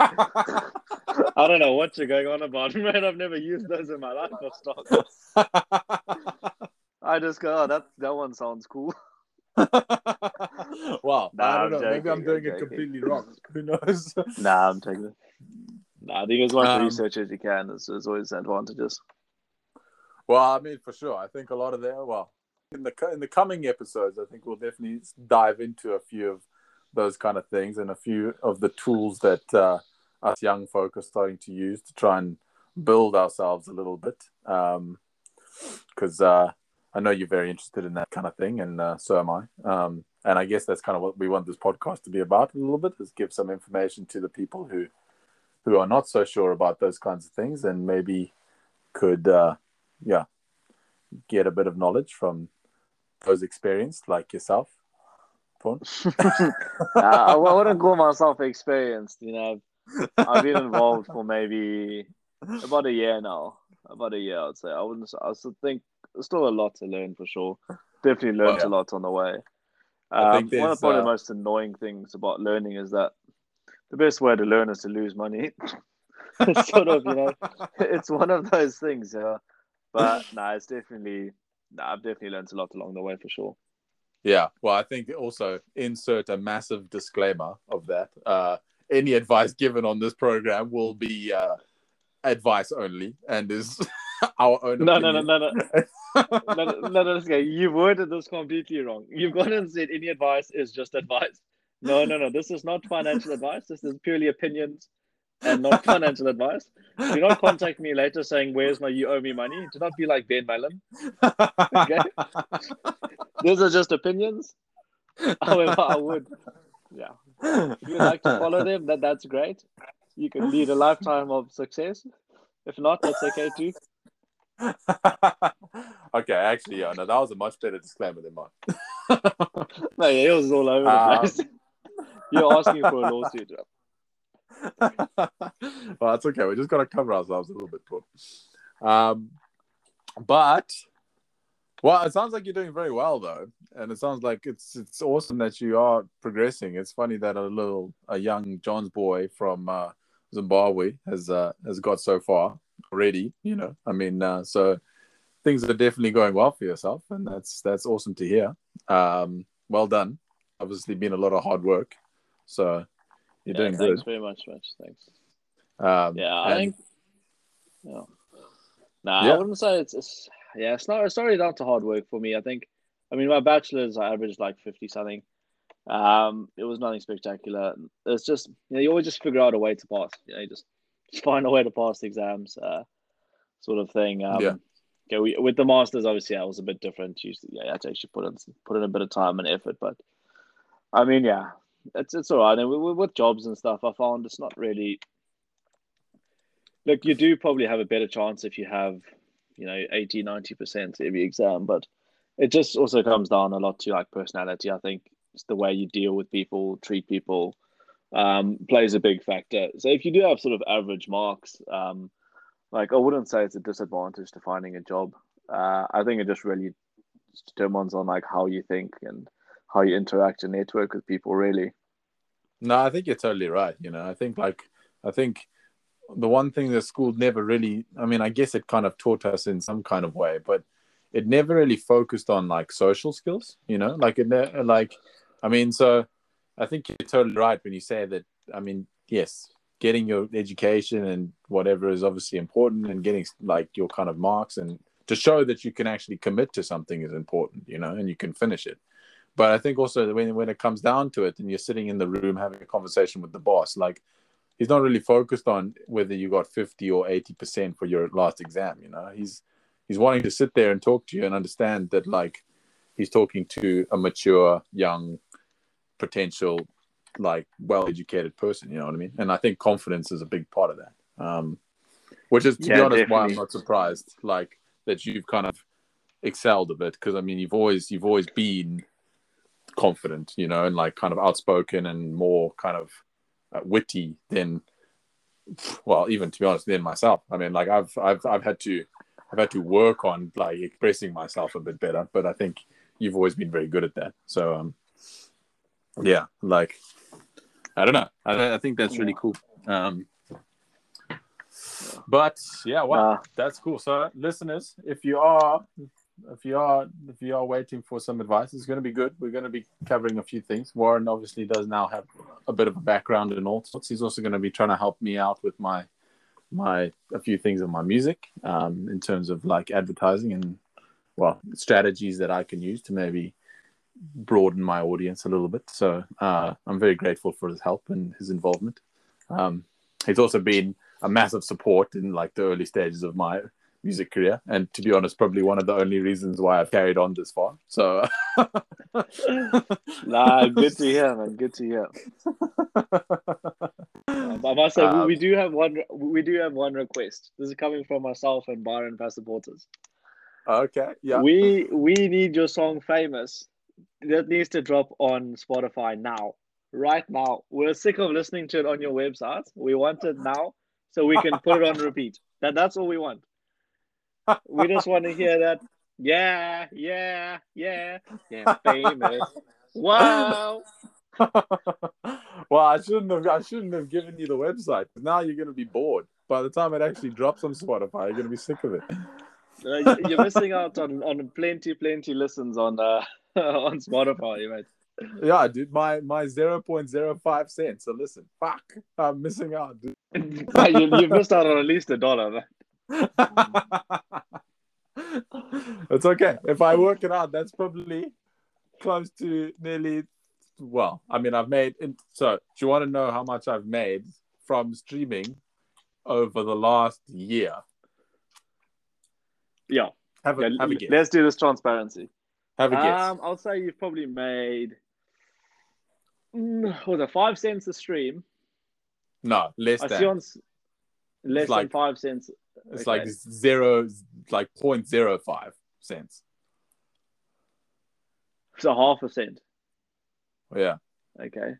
I don't know what you're going on about, man. I've never used those in my life of stocks. I just go, oh, that that one sounds cool. Wow. Nah, I don't I'm know. Joking, Maybe I'm doing I'm it completely wrong. Who knows? Nah, I'm taking it. Nah, I think as much um, research as you can, there's, there's always advantages. Well, I mean, for sure. I think a lot of the, well, In the in the coming episodes, I think we'll definitely dive into a few of those kind of things and a few of the tools that uh, us young folk are starting to use to try and build ourselves a little bit. Because um, uh, I know you're very interested in that kind of thing, and uh, so am I. Um, and I guess that's kind of what we want this podcast to be about a little bit, is give some information to the people who who are not so sure about those kinds of things, and maybe could, uh, yeah, get a bit of knowledge from those experienced, like yourself. I, I wouldn't call myself experienced, you know. I've been involved for maybe about a year now. About a year, I'd say. I wouldn't. I still think there's still a lot to learn, for sure. Definitely learned well, yeah. a lot on the way. Um, one of probably uh... the most annoying things about learning is that the best way to learn is to lose money. It's sort of, you know, it's one of those things, yeah. But no, it's definitely. Nah, I've definitely learned a lot along the way, for sure. Yeah. Well, I think also insert a massive disclaimer of that. Uh, any advice given on this program will be uh, advice only and is our own no, opinion. No, no, no, no. no, no, no, no. You've worded this completely wrong. You've gone and said any advice is just advice. No, no, no. This is not financial advice. This is purely opinions and not financial advice. Do not contact me later saying, where's my, you owe me money. Do not be like Ben Mellon. Okay? These are just opinions. However, I would, yeah. If you'd like to follow them, that, that's great. You can lead a lifetime of success. If not, that's okay too. Okay, actually, yeah, no, that was a much better disclaimer than mine. No, yeah, it was all over the place. Um... You're asking for a lawsuit, right? Well, that's okay. We just got to cover ourselves a little bit, Paul. Um, but well, it sounds like you're doing very well, though, and it sounds like it's it's awesome that you are progressing. It's funny that a little a young John's boy from uh, Zimbabwe has uh, has got so far already. You know, I mean, uh, so things are definitely going well for yourself, and that's that's awesome to hear. Um, well done. obviously been a lot of hard work. So you're yeah, doing thanks good. Thanks very much, Rich. Thanks. Um, yeah, I and... think. You know, nah, yeah. I wouldn't say it's, it's. Yeah, it's not. It's not really down to hard work for me. I think. I mean, my bachelor's I averaged like fifty something. Um, it was nothing spectacular. It's just you know you always just figure out a way to pass. You know, you just just find a way to pass the exams, uh, sort of thing. Um, yeah. Okay, we, with the masters, obviously, yeah, it was a bit different. Usually, yeah, you had to actually put in put in a bit of time and effort. But I mean, yeah, it's it's all right. And we, we, with jobs and stuff, I found it's not really. Look, you do probably have a better chance if you have, you know, eighty, ninety percent every exam, but it just also comes down a lot to like personality. I think it's the way you deal with people, treat people, um, plays a big factor. So if you do have sort of average marks, um, like I wouldn't say it's a disadvantage to finding a job. Uh, I think it just really determines on like how you think and how you interact and network with people really. No, I think you're totally right. You know, I think like, I think, the one thing that school never really, I mean, I guess it kind of taught us in some kind of way, but it never really focused on like social skills, you know, like, it ne- like, I mean, so I think you're totally right when you say that, I mean, yes, getting your education and whatever is obviously important and getting like your kind of marks and to show that you can actually commit to something is important, you know, and you can finish it. But I think also when, when it comes down to it and you're sitting in the room having a conversation with the boss, like, he's not really focused on whether you got fifty or eighty percent for your last exam, you know. He's he's wanting to sit there and talk to you and understand that, like, he's talking to a mature, young, potential, like, well-educated person, you know what I mean? And I think confidence is a big part of that, um, which is, to yeah, be honest, definitely. Why I'm not surprised, like, that you've kind of excelled a bit because, I mean, you've always you've always been confident, you know, and, like, kind of outspoken and more kind of, Uh, witty than well even to be honest than myself. I mean like I've I've I've had to I've had to work on like expressing myself a bit better, but I think you've always been very good at that. So um yeah like I don't know I, I think that's really cool. Um but yeah wow uh, that's cool. So listeners, if you are if you are if you are waiting for some advice, it's going to be good. We're going to be covering a few things. Warren obviously does now have a bit of a background in all sorts. He's also going to be trying to help me out with my my a few things in my music, um in terms of like advertising and well strategies that I can use to maybe broaden my audience a little bit. So uh I'm very grateful for his help and his involvement. Um he's also been a massive support in like the early stages of my music career, and to be honest probably one of the only reasons why I've carried on this far. So nah good to hear man good to hear um, I must say um, we, we do have one we do have one request. This is coming from myself and Byron for supporters. Okay yeah we we need your song Famous. That needs to drop on Spotify now right now. We're sick of listening to it on your website. We want it now so we can put it on repeat. That that's all we want. We just want to hear that. Yeah, yeah, yeah, yeah. Famous. Wow. Well, I shouldn't have. I shouldn't have given you the website. Now you're going to be bored. By the time it actually drops on Spotify, you're going to be sick of it. Uh, you're missing out on, on plenty, plenty listens on uh, on Spotify, mate. Yeah, dude. My my zero point zero five cents. So listen, fuck, I'm missing out, dude. you, you missed out on at least a dollar, man. It's okay. If I work it out, that's probably close to nearly. Well, I mean, I've made. So, do you want to know how much I've made from streaming over the last year? Yeah. Have a, yeah, have a guess. Let's do this transparency. Have a guess. Um, I'll say you've probably made. Was it five cents a stream? No, less I than. See on, less like, than five cents. It's okay. like zero, like point zero five cents. So half a cent. Yeah. Okay.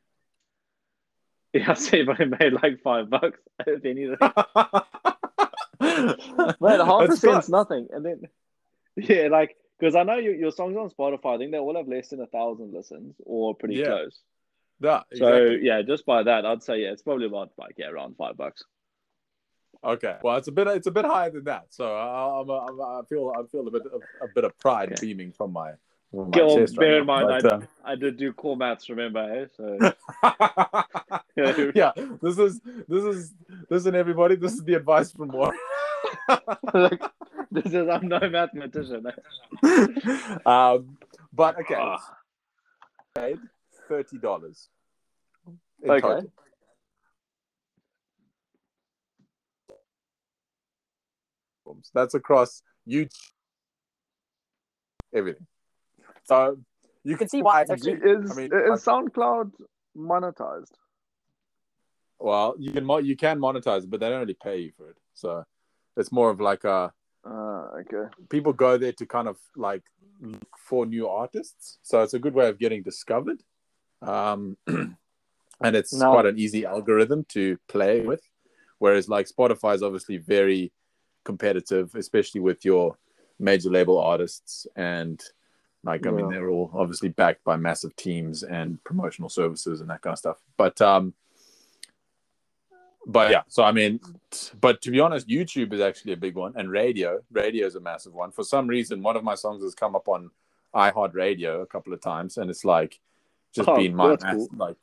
Yeah, I see. But I made like five bucks. If anything. Man, half That's a cent's nothing. And then, yeah, like because I know you, your songs on Spotify. I think they all have less than a thousand listens or pretty yeah. close. Yeah. Exactly. So yeah, just by that, I'd say yeah, it's probably about like yeah, around five bucks. Okay, well, it's a bit it's a bit higher than that, so I, I'm, I feel I feel a bit a, a bit of pride okay. beaming from my Well, Kill, bear in mind, but, I, uh, I did do core maths, remember? Eh? So, yeah. yeah, this is this is listen, everybody. This is the advice from Warren. Look, this is I'm no mathematician. um, but okay, oh. paid thirty dollars. Okay. Total. That's across YouTube, everything. So you can see why it's actually is, I mean, is SoundCloud monetized? Well, you can you can monetize it, but they don't really pay you for it. So it's more of like a uh, okay. People go there to kind of like look for new artists. So it's a good way of getting discovered, um, and it's no. quite an easy algorithm to play with. Whereas like Spotify is obviously very competitive, especially with your major label artists and. Like, I yeah. mean, they're all obviously backed by massive teams and promotional services and that kind of stuff. But, um, but yeah, so I mean, but to be honest, YouTube is actually a big one, and radio. Radio is a massive one. For some reason, one of my songs has come up on iHeartRadio a couple of times, and it's like just oh, been my cool. like,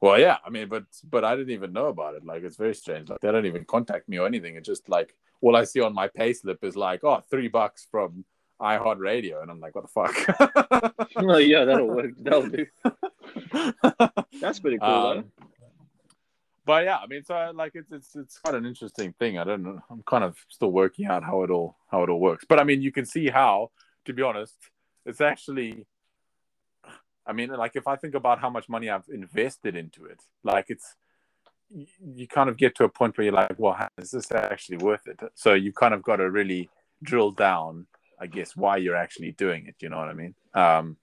well, yeah, I mean, but but I didn't even know about it. Like, it's very strange. Like, they don't even contact me or anything. It's just like all I see on my payslip is like, oh, three bucks from iHeartRadio, and I'm like, what the fuck? Oh yeah, that'll work. That'll do. That's pretty cool. Um, but yeah, I mean, so like, it's it's it's quite an interesting thing. I don't know. I'm kind of still working out how it all how it all works. But I mean, you can see how, to be honest, it's actually. I mean, like if I think about how much money I've invested into it, like it's, you kind of get to a point where you're like, well, how is this actually worth it? So you kind of got to really drill down. I guess why you're actually doing it, you know what I mean? Um,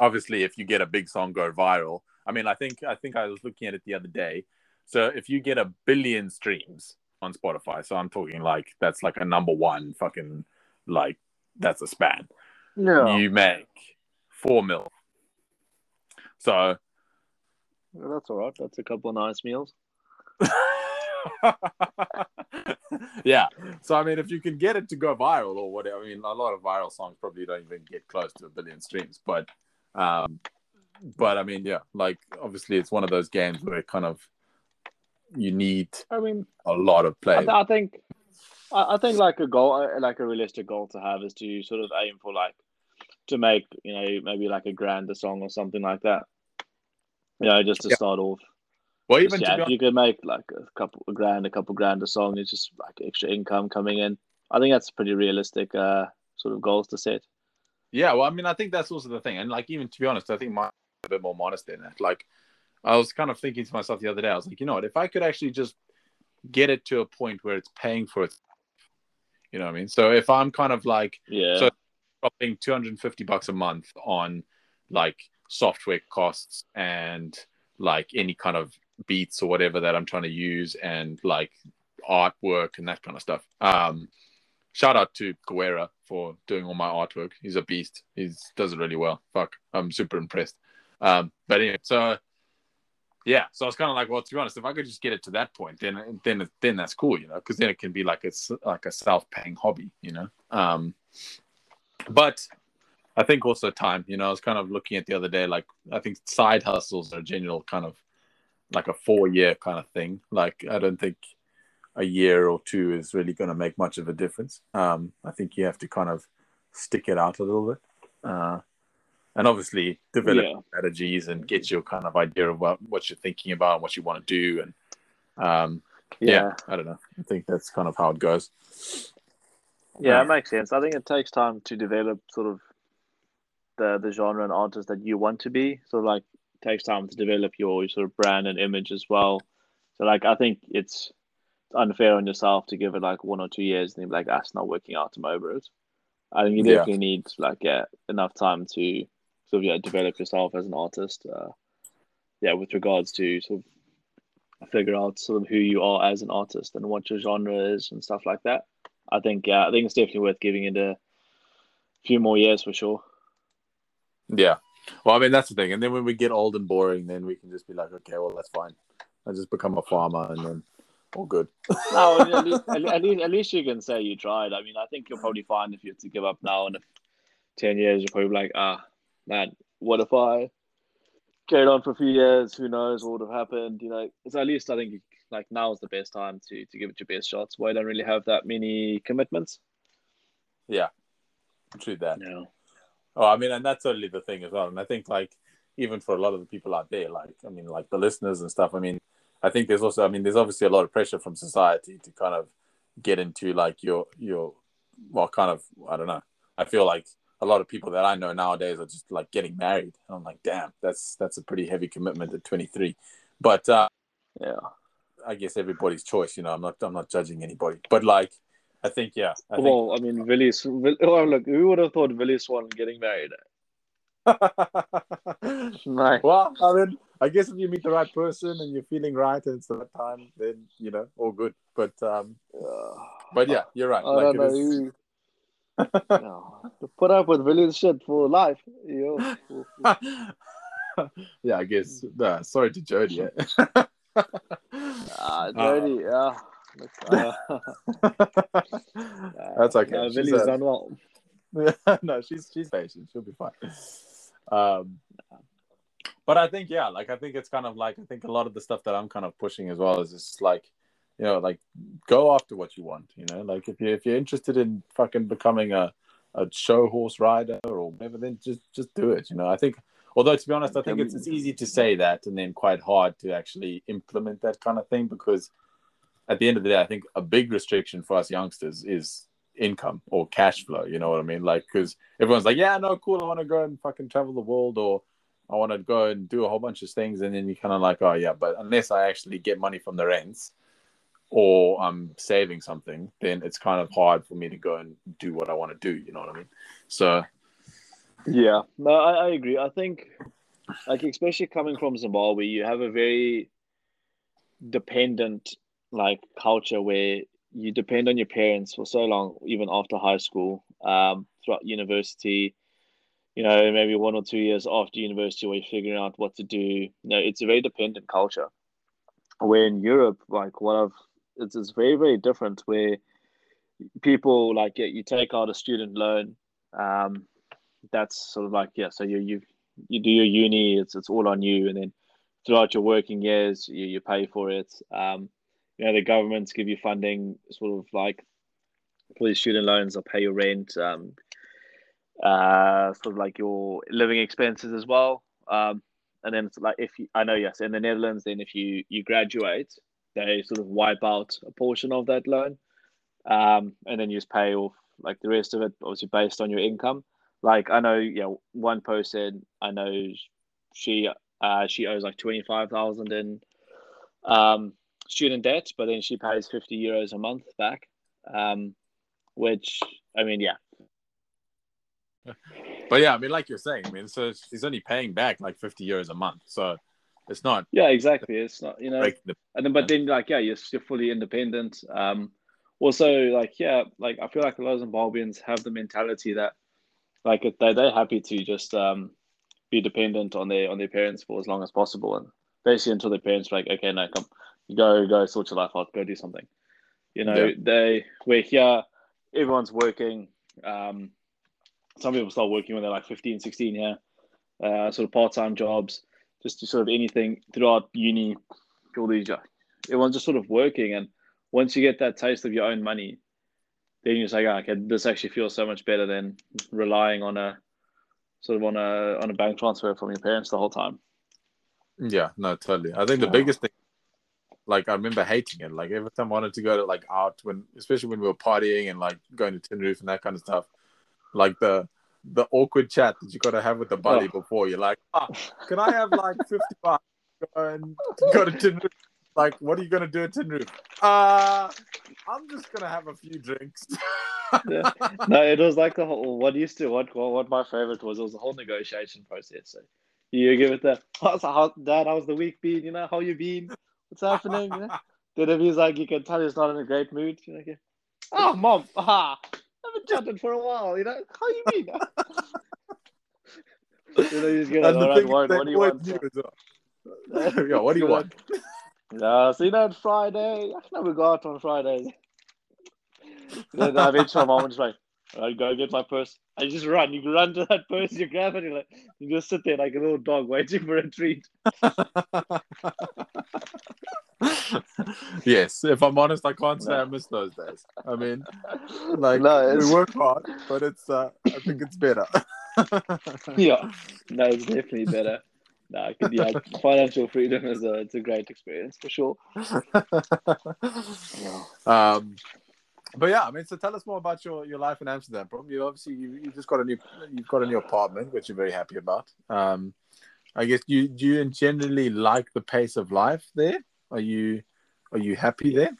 obviously, if you get a big song go viral, I mean, I think I think I was looking at it the other day. So if you get a billion streams on Spotify, so I'm talking like that's like a number one fucking like that's a span. No, you make four mil. So well, that's all right. That's a couple of nice meals. Yeah, so I mean, if you can get it to go viral or whatever, I mean, a lot of viral songs probably don't even get close to a billion streams, but um, but I mean, yeah, like obviously it's one of those games where it kind of you need I mean a lot of play. I, th- I think I think like a goal, like a realistic goal to have is to sort of aim for like to make, you know, maybe like a grand a song or something like that, you know, just to yeah. start off. Well, even just, yeah, if you could make like a couple a grand, a couple grand a song, it's just like extra income coming in. I think that's pretty realistic uh, sort of goals to set. Yeah, well, I mean, I think that's also the thing. And like, even to be honest, I think mine's a bit more modest than that. Like, I was kind of thinking to myself the other day, I was like, you know what, if I could actually just get it to a point where it's paying for it, you know what I mean? So if I'm kind of like, yeah, so dropping two hundred fifty bucks a month on like software costs and like any kind of beats or whatever that I'm trying to use and like artwork and that kind of stuff. Um, shout out to Guerra for doing all my artwork. He's a beast. He does it really well. Fuck, I'm super impressed. Um, but anyway, so yeah, so I was kind of like, well, to be honest, if I could just get it to that point, then then then that's cool, you know, because then it can be like it's like a self-paying hobby, you know. Um, but I think also time, you know, I was kind of looking at the other day, like I think side hustles are a general kind of like a four-year kind of thing. Like, I don't think a year or two is really going to make much of a difference. Um, I think you have to kind of stick it out a little bit. Uh, and obviously develop yeah. strategies and get your kind of idea of what, what you're thinking about and what you want to do. And um, yeah. yeah, I don't know. I think that's kind of how it goes. Yeah, uh, it makes sense. I think it takes time to develop sort of the, the genre and artist that you want to be. So like, takes time to develop your sort of brand and image as well. So like, I think it's unfair on yourself to give it like one or two years and then be like, that's not working out, I'm over it. I think you definitely yeah. need like yeah enough time to sort of yeah develop yourself as an artist. Uh, yeah, with regards to sort of figure out sort of who you are as an artist and what your genre is and stuff like that. I think yeah, I think it's definitely worth giving it a few more years for sure. Yeah. Well, I mean, that's the thing. And then when we get old and boring, then we can just be like, okay, well, that's fine. I just become a farmer and then all good. No, at least, at least, at least you can say you tried. I mean, I think you'll probably find if you have to give up now and if ten years, you're probably like, ah, man, what if I carried on for a few years? Who knows what would have happened? You know, so at least I think like now is the best time to, to give it your best shots where you don't really have that many commitments. Yeah, true that. Yeah. Oh, I mean, and that's totally the thing as well. And I think like, even for a lot of the people out there, like, I mean, like the listeners and stuff, I mean, I think there's also, I mean, there's obviously a lot of pressure from society to kind of get into like your, your, well, kind of, I don't know. I feel like a lot of people that I know nowadays are just like getting married. And I'm like, damn, that's, that's a pretty heavy commitment at twenty-three. But uh, yeah, I guess everybody's choice, you know, I'm not, I'm not judging anybody, but like, I think, yeah. I well, think... I mean, Willie, oh, look, who would have thought Willie Swan getting married? Nice. Well, I mean, I guess if you meet the right person and you're feeling right and it's the right time, then, you know, all good. But, um, uh, but yeah, you're right. I like don't it know. Is... You... no. To put up with Willie's shit for life. You know. Yeah, I guess. No, sorry to Jody. Yeah. ah, Jody, yeah. Uh... Uh... Uh, that's okay. No, Willie's done well. No, she's she's patient. She'll be fine. Um, but I think, yeah, like I think it's kind of like I think a lot of the stuff that I'm kind of pushing as well is just like, you know, like go after what you want. You know, like if you if you're interested in fucking becoming a, a show horse rider or whatever, then just just do it. You know, I think. Although to be honest, I think it's it's easy to say that and then quite hard to actually implement that kind of thing because at the end of the day, I think a big restriction for us youngsters is income or cash flow. You know what I mean? Like, because everyone's like, yeah, no, cool. I want to go and fucking travel the world or I want to go and do a whole bunch of things. And then you're kind of like, oh, yeah, but unless I actually get money from the rents or I'm saving something, then it's kind of hard for me to go and do what I want to do. You know what I mean? So, yeah, no, I, I agree. I think, like, especially coming from Zimbabwe, you have a very dependent like culture where you depend on your parents for so long, even after high school, um, throughout university, you know, maybe one or two years after university where you're figuring out what to do. You know, it's a very dependent culture. Where in Europe, like what I've, it's, it's very, very different where people like, yeah, you take out a student loan. Um, that's sort of like, yeah, so you, you, you do your uni, it's, it's all on you. And then throughout your working years, you, you pay for it. Um, You know, the governments give you funding sort of like for your student loans, they'll pay your rent, um, uh, sort of like your living expenses as well. Um, and then it's like if you, I know, yes, in the Netherlands, then if you, you graduate, they sort of wipe out a portion of that loan. Um, and then you just pay off like the rest of it, obviously based on your income. Like I know, yeah, one person I know she uh, she owes like twenty-five thousand in um student debt, but then she pays fifty euros a month back, um, which, I mean, yeah. But yeah, I mean, like you're saying, I mean, so she's only paying back like fifty euros a month. So it's not. Yeah, exactly. It's not, you know, the- and then, but then like, yeah, you're, you're fully independent. Um, also like, yeah, like I feel like a lot of Zimbabweans have the mentality that like they, they're happy to just um, be dependent on their, on their parents for as long as possible. And basically until their parents are like, okay, no, come. Go, go, sort your life out. Go do something. You know, yeah. they we're here. Everyone's working. Um, some people start working when they're like fifteen, sixteen here. Uh, sort of part-time jobs, just to sort of anything throughout uni. All these, everyone's just sort of working. And once you get that taste of your own money, then you're just like, oh, okay, this actually feels so much better than relying on a sort of on a on a bank transfer from your parents the whole time. Yeah, no, totally. I think the yeah. biggest thing. Like, I remember hating it. Like, every time I wanted to go to, like, out, when, especially when we were partying and, like, going to Tinroof and that kind of stuff, like, the the awkward chat that you got to have with the buddy oh. before. You're like, ah, oh, can I have, like, fifty bucks and go to Tinroof? Like, what are you going to do at Tinroof? Uh, I'm just going to have a few drinks. Yeah. No, it was like the whole, what used to, what, what my favorite was, it was the whole negotiation process. So you give it the, how's, how, Dad, how's the week been? You know, how you been? What's happening? You know? Then if he's like, you can tell he's not in a great mood. You're like, oh, Mom, ah, I haven't chatted for a while. You know, how you mean? You know, he's going, all right, Warren, what do you want? You yeah, what do you want? No, so you know, on Friday, I know we go out on Fridays. Then eventually, my mom's like, I go get my purse. I just run. You run to that purse, you grab it, you like, you just sit there like an old dog waiting for a treat. Yes, if I'm honest, I can't say no. I miss those days. I mean, like no, we work hard, but it's. Uh, I think it's better. Yeah, no, it's definitely better. No, I could, yeah, financial freedom is a it's a great experience for sure. um, but yeah, I mean, so tell us more about your, your life in Amsterdam. You obviously you you just got a new you've got a new apartment, which you're very happy about. Um, I guess you do you generally like the pace of life there? Are you are you happy there?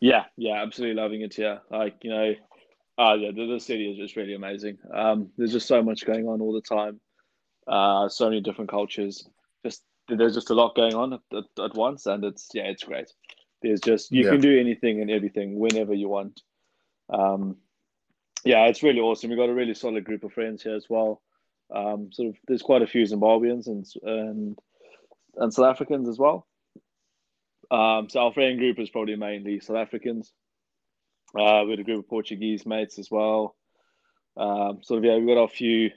Yeah, yeah, absolutely loving it here. Like you know, uh, yeah, the, the city is just really amazing. Um, there's just so much going on all the time. Uh, so many different cultures. Just there's just a lot going on at, at, at once, and it's yeah, it's great. There's just you yeah. can do anything and everything whenever you want. Um, yeah, it's really awesome. We've got a really solid group of friends here as well. Um, sort of there's quite a few Zimbabweans and and and South Africans as well. Um, so our friend group is probably mainly South Africans. Uh, we had a group of Portuguese mates as well. Um, sort of yeah, we've got our few.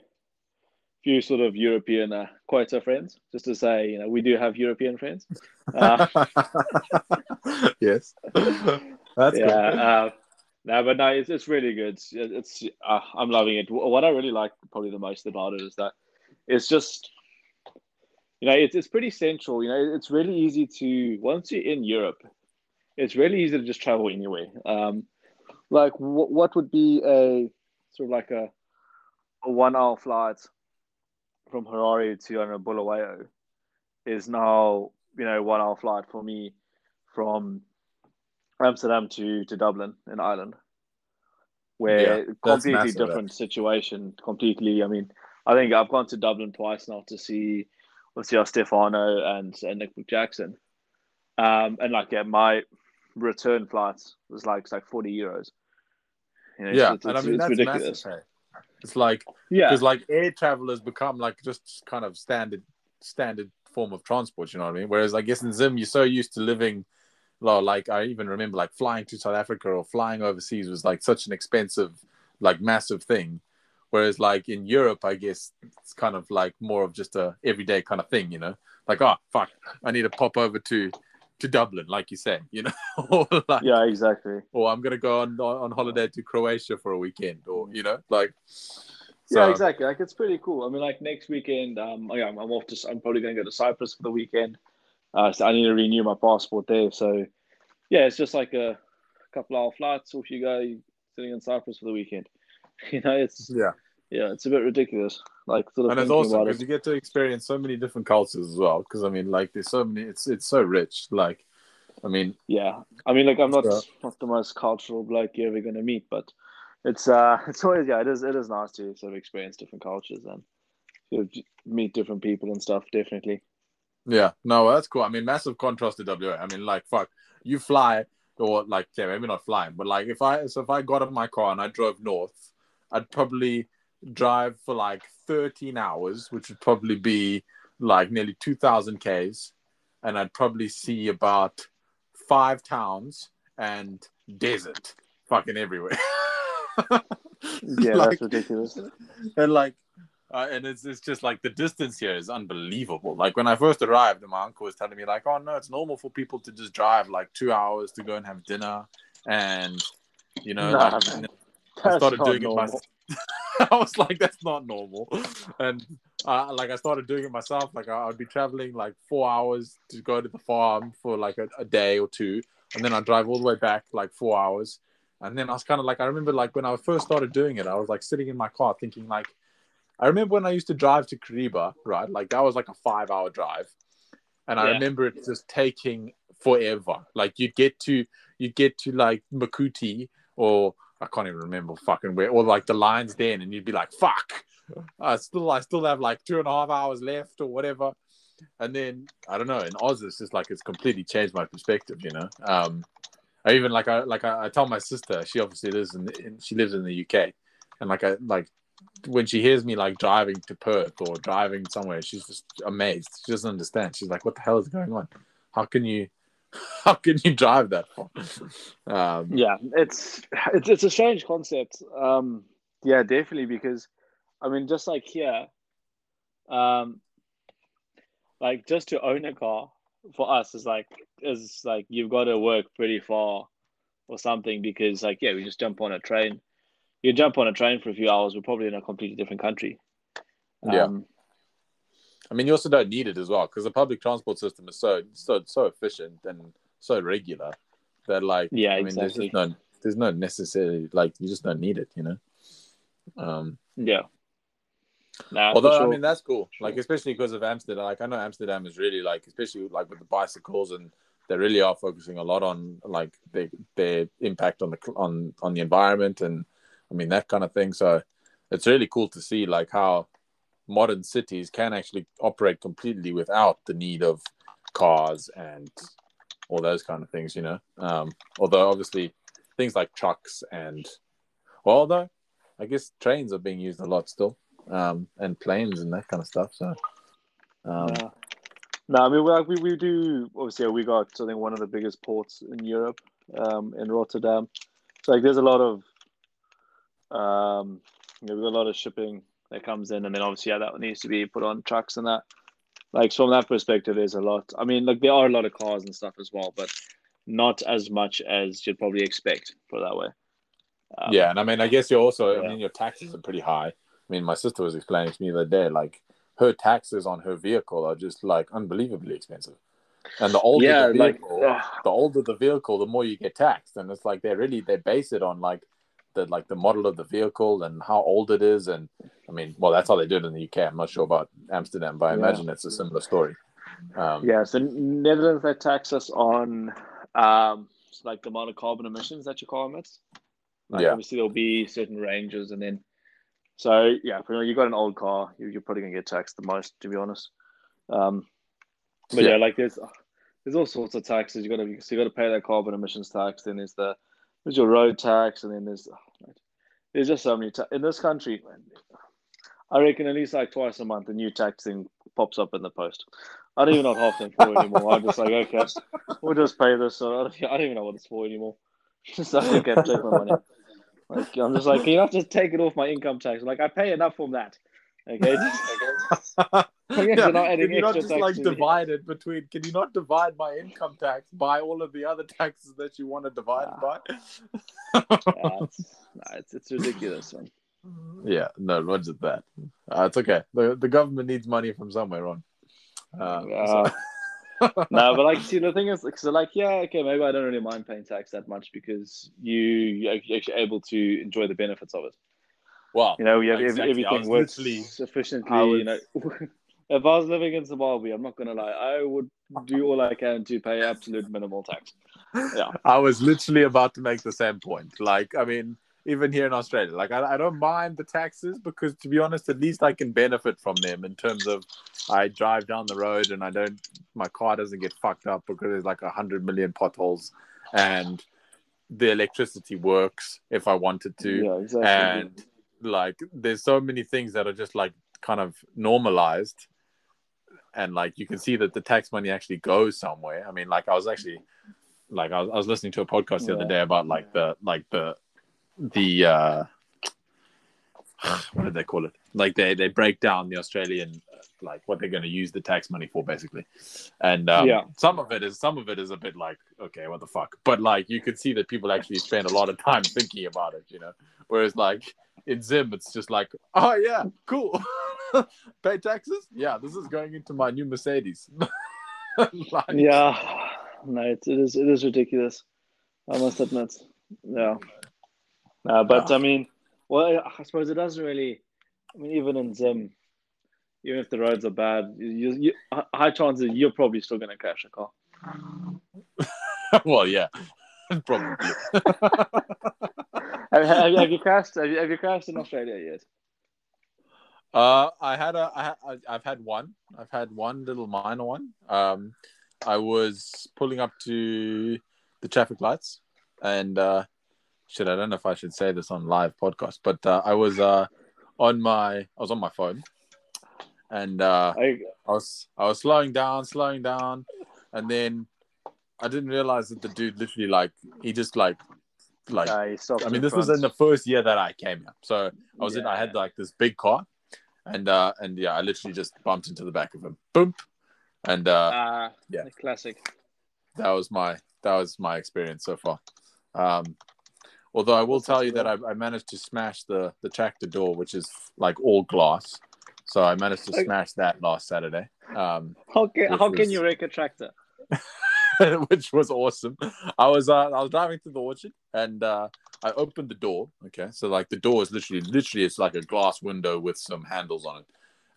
few sort of European uh, quota friends, just to say, you know, we do have European friends. Uh, yes. That's yeah, good. Uh, no, but no, it's, it's really good. It's, it's uh, I'm loving it. What I really like probably the most about it is that it's just, you know, it's, it's pretty central. You know, it's really easy to, once you're in Europe, it's really easy to just travel anywhere. Um, like w- what would be a sort of like a, a one hour flight from Harare to I don't know, Bulawayo is now, you know, one hour flight for me from Amsterdam to, to Dublin in Ireland, where yeah, completely massive, different that. situation. Completely, I mean, I think I've gone to Dublin twice now to see, let's see, our Stefano and, and Nick Jackson. Um, and like, yeah, my return flight was like, it's like forty euros. You know, yeah, it's, it's, and I mean, it's that's ridiculous. Massive, hey? It's like, yeah, because like air travel has become like just kind of standard, standard form of transport. You know what I mean? Whereas I guess in Zim, you're so used to living, well, like I even remember like flying to South Africa or flying overseas was like such an expensive, like massive thing. Whereas like in Europe, I guess it's kind of like more of just a everyday kind of thing. You know, like oh fuck, I need to pop over to. To Dublin, like you said, you know, or like, yeah, exactly. Or I'm gonna go on on holiday to Croatia for a weekend, or you know, like, so. Yeah, exactly. Like it's pretty cool. I mean, like next weekend, um, yeah, I'm off to. I'm probably gonna go to Cyprus for the weekend. Uh, so I need to renew my passport there. So, yeah, it's just like a couple hour flights. Off you go, you're sitting in Cyprus for the weekend. You know, it's yeah, yeah, it's a bit ridiculous. Like sort of and it's awesome because it. You get to experience so many different cultures as well. Because I mean, like, there's so many. It's it's so rich. Like, I mean, yeah. I mean, like, I'm not uh, not the most cultural bloke you're ever gonna meet, but it's uh, it's always yeah. It is it is nice to sort of experience different cultures and you know, meet different people and stuff. Definitely. Yeah. No, that's cool. I mean, massive contrast to W A. I mean, like, fuck, you fly or like, yeah, maybe not flying, but like, if I so if I got in my car and I drove north, I'd probably drive for like thirteen hours, which would probably be like nearly two thousand Ks, and I'd probably see about five towns and desert fucking everywhere. Yeah, like, that's ridiculous. And like uh, and it's it's just like the distance here is unbelievable. Like when I first arrived, my uncle was telling me like, oh no, it's normal for people to just drive like two hours to go and have dinner, and you know, nah, like, and I started doing normal. it myself. I was like, that's not normal. And uh, like I started doing it myself. Like I would be traveling like four hours to go to the farm for like a, a day or two, and then I'd drive all the way back like four hours. And then I was kind of like, I remember like when I first started doing it, I was like sitting in my car thinking like, I remember when I used to drive to Kariba, right? Like that was like a five hour drive, and yeah. I remember it just taking forever. Like you'd get to you'd get to like Makuti, or I can't even remember fucking where, or like the lion's den, and you'd be like, fuck, I still I still have like two and a half hours left or whatever. And then, I don't know, in Oz, it's just like, it's completely changed my perspective, you know? Um, I even like, I like I, I tell my sister, she obviously lives in, the, in, she lives in the U K. And like, I like when she hears me like driving to Perth or driving somewhere, she's just amazed. She doesn't understand. She's like, what the hell is going on? How can you, How can you drive that far? Um, yeah, it's, it's it's a strange concept. Um, yeah, definitely, because, I mean, just like here, um, like just to own a car for us is like is like you've got to work pretty far or something, because like yeah, we just jump on a train. You jump on a train for a few hours, we're probably in a completely different country. Um, yeah. I mean, you also don't need it as well, because the public transport system is so so so efficient and so regular that, like, yeah, I mean, exactly. there's just no there's no necessary, like, you just don't need it, you know. Um, yeah. Nah, although sure. I mean, that's cool, sure. like especially because of Amsterdam. Like, I know Amsterdam is really like, especially like with the bicycles, and they really are focusing a lot on like their their impact on the on on the environment, and I mean that kind of thing. So it's really cool to see like how modern cities can actually operate completely without the need of cars and all those kind of things, you know. Um, although obviously things like trucks and, well, although I guess trains are being used a lot still, um, and planes and that kind of stuff. So, um, yeah. no, I mean, like we, we do, obviously we got, I think, one of the biggest ports in Europe, um, in Rotterdam. So like there's a lot of, um, you know, we've got a lot of shipping that comes in, and then obviously yeah, that needs to be put on trucks and that. Like, so from that perspective, there's a lot. I mean, like there are a lot of cars and stuff as well, but not as much as you'd probably expect, put it that way. Um, yeah, and I mean, I guess you're also, yeah. I mean, your taxes are pretty high. I mean, my sister was explaining to me the other day, like her taxes on her vehicle are just like unbelievably expensive. And the older yeah, the vehicle, like, uh... the older the vehicle, the more you get taxed. And it's like they really they base it on like. The, like the model of the vehicle and how old it is, and I mean, well, that's how they do it in the U K. I'm not sure about Amsterdam, but I yeah. imagine it's a similar story. Um, yeah, so Netherlands, they tax us on um, like the amount of carbon emissions that your car emits. Like, yeah, obviously there'll be certain ranges, and then so yeah, you got an old car, you're probably gonna get taxed the most, to be honest. Um, but yeah. yeah, like there's there's all sorts of taxes. You gotta so you gotta pay that carbon emissions tax. Then there's the there's your road tax, and then there's there's just so many ta- in this country. I reckon at least like twice a month, a new tax thing pops up in the post. I don't even know half them for anymore. I'm just like, okay, we'll just pay this. So I, don't, I don't even know what it's for anymore. Just like, okay, take my money. Like, I'm just like, can you not just take it off my income tax? I'm like, I pay enough from that. Okay, just, okay. Yeah, you're not can you not just like divide it between? Can you not divide my income tax by all of the other taxes that you want to divide nah. by? nah, it's, nah, it's it's ridiculous, man. Yeah, no, Roger's that. Uh, it's okay. The the government needs money from somewhere on. Uh, uh, so. No, but like, see, the thing is, so like, yeah, okay, maybe I don't really mind paying tax that much because you you're actually able to enjoy the benefits of it. Well, you know, you have exactly. everything works sufficiently. Was... You know, if I was living in Zimbabwe, I'm not gonna lie, I would do all I can to pay absolute minimal tax. Yeah, I was literally about to make the same point. Like, I mean, even here in Australia, like I, I don't mind the taxes because, to be honest, at least I can benefit from them in terms of I drive down the road and I don't, my car doesn't get fucked up because there's like a hundred million potholes and the electricity works if I wanted to. Yeah, exactly. And like, there's so many things that are just like kind of normalized, and like you can see that the tax money actually goes somewhere. I mean, like I was actually, like I was, I was listening to a podcast the yeah. other day about like the like the the uh, what did they call it? Like they they break down the Australian uh, like what they're going to use the tax money for basically, and um, yeah, some of it is some of it is a bit like okay, what the fuck? But like you could see that people actually spend a lot of time thinking about it, you know. Whereas like in Zim, it's just like, oh yeah, cool. Pay taxes? Yeah, this is going into my new Mercedes. Like, yeah, no, it, it is it is ridiculous. I must admit. Yeah, uh, but yeah. I mean, well, I suppose it doesn't really. I mean, even in Zim, even if the roads are bad, you, you, high chances you're probably still going to crash a car. Well, yeah, probably. Have, have, have you crashed? Have you, have you crashed in Australia yet? Uh, I had a, I, I've had one. I've had one little minor one. Um, I was pulling up to the traffic lights, and uh, shit, I don't know if I should say this on live podcast, but uh, I was uh, on my, I was on my phone, and uh, I, I was, I was slowing down, slowing down, and then I didn't realize that the dude literally like he just like like uh, I mean this front. was in the first year that I came here, so I was yeah. in I had like this big car, and uh and yeah I literally just bumped into the back of him, boom, and uh, uh yeah, classic. That was my that was my experience so far. Um, although I will tell you that I, I managed to smash the the tractor door, which is like all glass. So I managed to smash that last Saturday. Um, how can, how was... can you wreck a tractor? Which was awesome. I was uh, I was driving through the orchard and uh, I opened the door. Okay, so like the door is literally literally it's like a glass window with some handles on it.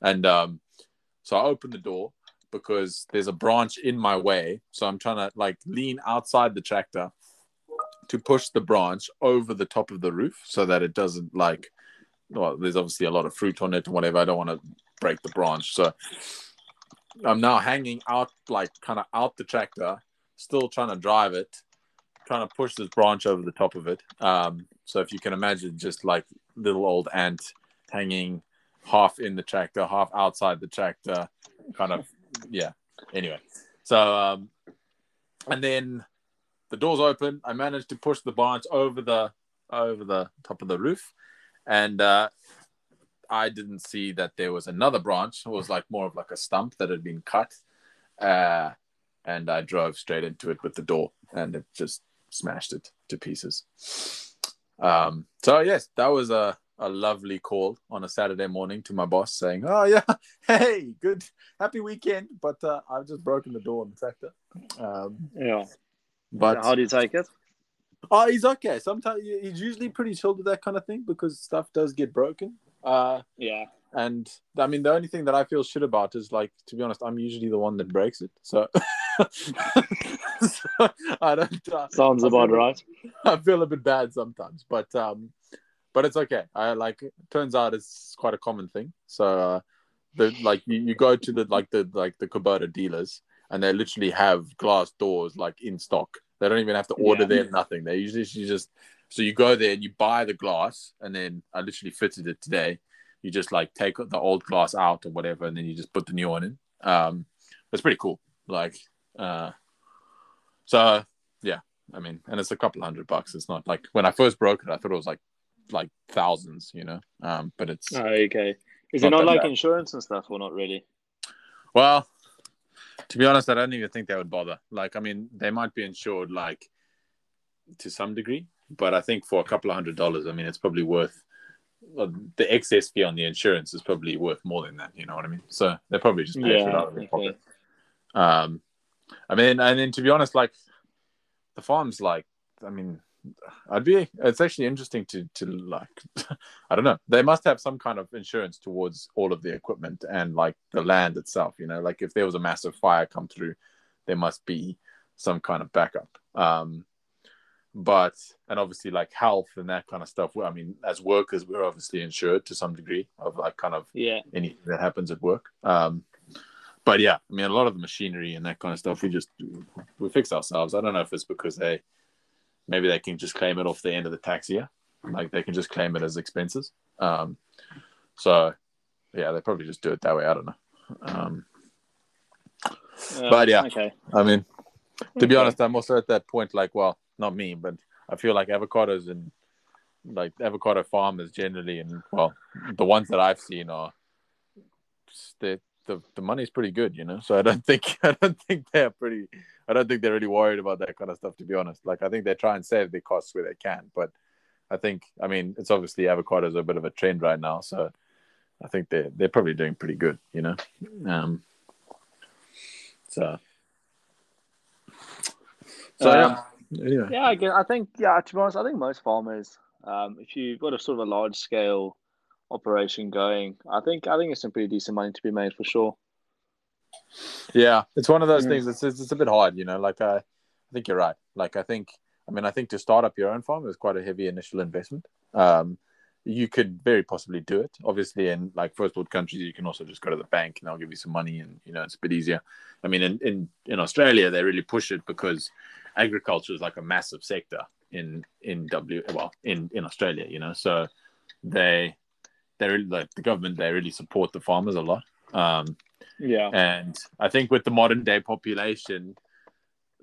And um, so I opened the door because there's a branch in my way. So I'm trying to like lean outside the tractor to push the branch over the top of the roof so that it doesn't like. Well, there's obviously a lot of fruit on it and whatever. I don't want to break the branch. So I'm now hanging out, like kind of out the tractor, still trying to drive it, trying to push this branch over the top of it. Um, so if you can imagine just like little old ant hanging half in the tractor, half outside the tractor, kind of, yeah. Anyway, so um, and then the door's open. I managed to push the branch over the over the top of the roof. And uh, I didn't see that there was another branch. It was like more of like a stump that had been cut. Uh, and I drove straight into it with the door and it just smashed it to pieces. Um, so, yes, that was a, a lovely call on a Saturday morning to my boss saying, oh, yeah, hey, good, happy weekend. But uh, I've just broken the door on the tractor. Um, yeah. But how do you take it? Oh, he's okay. Sometimes he's usually pretty chilled with that kind of thing because stuff does get broken. Uh, yeah. And I mean, the only thing that I feel shit about is like, to be honest, I'm usually the one that breaks it. So, so I don't. Uh, Sounds I about feel, right. I feel a bit bad sometimes, but um, but it's okay. I like. It turns out it's quite a common thing. So, uh, the like you, you go to the like the like the Kubota dealers, and they literally have glass doors like in stock. They don't even have to order yeah. them, nothing. They usually just... So you go there and you buy the glass, and then I literally fitted it today. You just, like, take the old glass out or whatever, and then you just put the new one in. Um, it's pretty cool. Like, uh, so, yeah. I mean, and it's a couple hundred bucks. It's not, like... When I first broke it, I thought it was, like, like thousands, you know? Um, but it's... Oh, okay. Is it not, like, bad. Insurance and stuff or not really? Well... To be honest, I don't even think they would bother. Like, I mean, they might be insured, like, to some degree. But I think for a couple of hundred dollars, I mean, it's probably worth... Well, the excess fee on the insurance is probably worth more than that. You know what I mean? So they probably just pay yeah, it out of their pocket. Um, I mean, and then to be honest, like, the farm's like... I mean, I'd be... It's actually interesting to, to like... I don't know. They must have some kind of insurance towards all of the equipment and, like, the land itself, you know? Like, if there was a massive fire come through, there must be some kind of backup. Um, but... And obviously, like, health and that kind of stuff. I mean, as workers, we're obviously insured to some degree of, like, kind of yeah. anything that happens at work. Um, but, yeah. I mean, a lot of the machinery and that kind of stuff, we just... We fix ourselves. I don't know if it's because they... Maybe they can just claim it off the end of the tax year. Like, they can just claim it as expenses. Um, so, yeah, they probably just do it that way. I don't know. Um, uh, but, yeah, okay. I mean, to be okay. honest, I'm also at that point, like, well, not me, but I feel like avocados and, like, avocado farmers generally, and, well, the ones that I've seen are, the the money's pretty good, you know? So I don't think, I don't think they're pretty... I don't think they're really worried about that kind of stuff, to be honest. Like, I think they try and save their costs where they can. But I think, I mean, it's obviously avocados are a bit of a trend right now. So I think they're, they're probably doing pretty good, you know? Um, so, so uh, yeah. Anyway. Yeah, I, guess, I think, yeah, to be honest, I think most farmers, um, if you've got a sort of a large scale operation going, I think, I think it's some pretty decent money to be made for sure. Yeah, it's one of those mm. things. It's, it's it's a bit hard, you know. Like I, I think you're right. Like I think, I mean, I think to start up your own farm is quite a heavy initial investment. Um, you could very possibly do it. Obviously, in like first world countries, you can also just go to the bank and they'll give you some money, and you know it's a bit easier. I mean, in in, in Australia, they really push it because agriculture is like a massive sector in in W well in, in Australia, you know. So they they really, like the government, they really support the farmers a lot. Um, Yeah, and I think with the modern day population,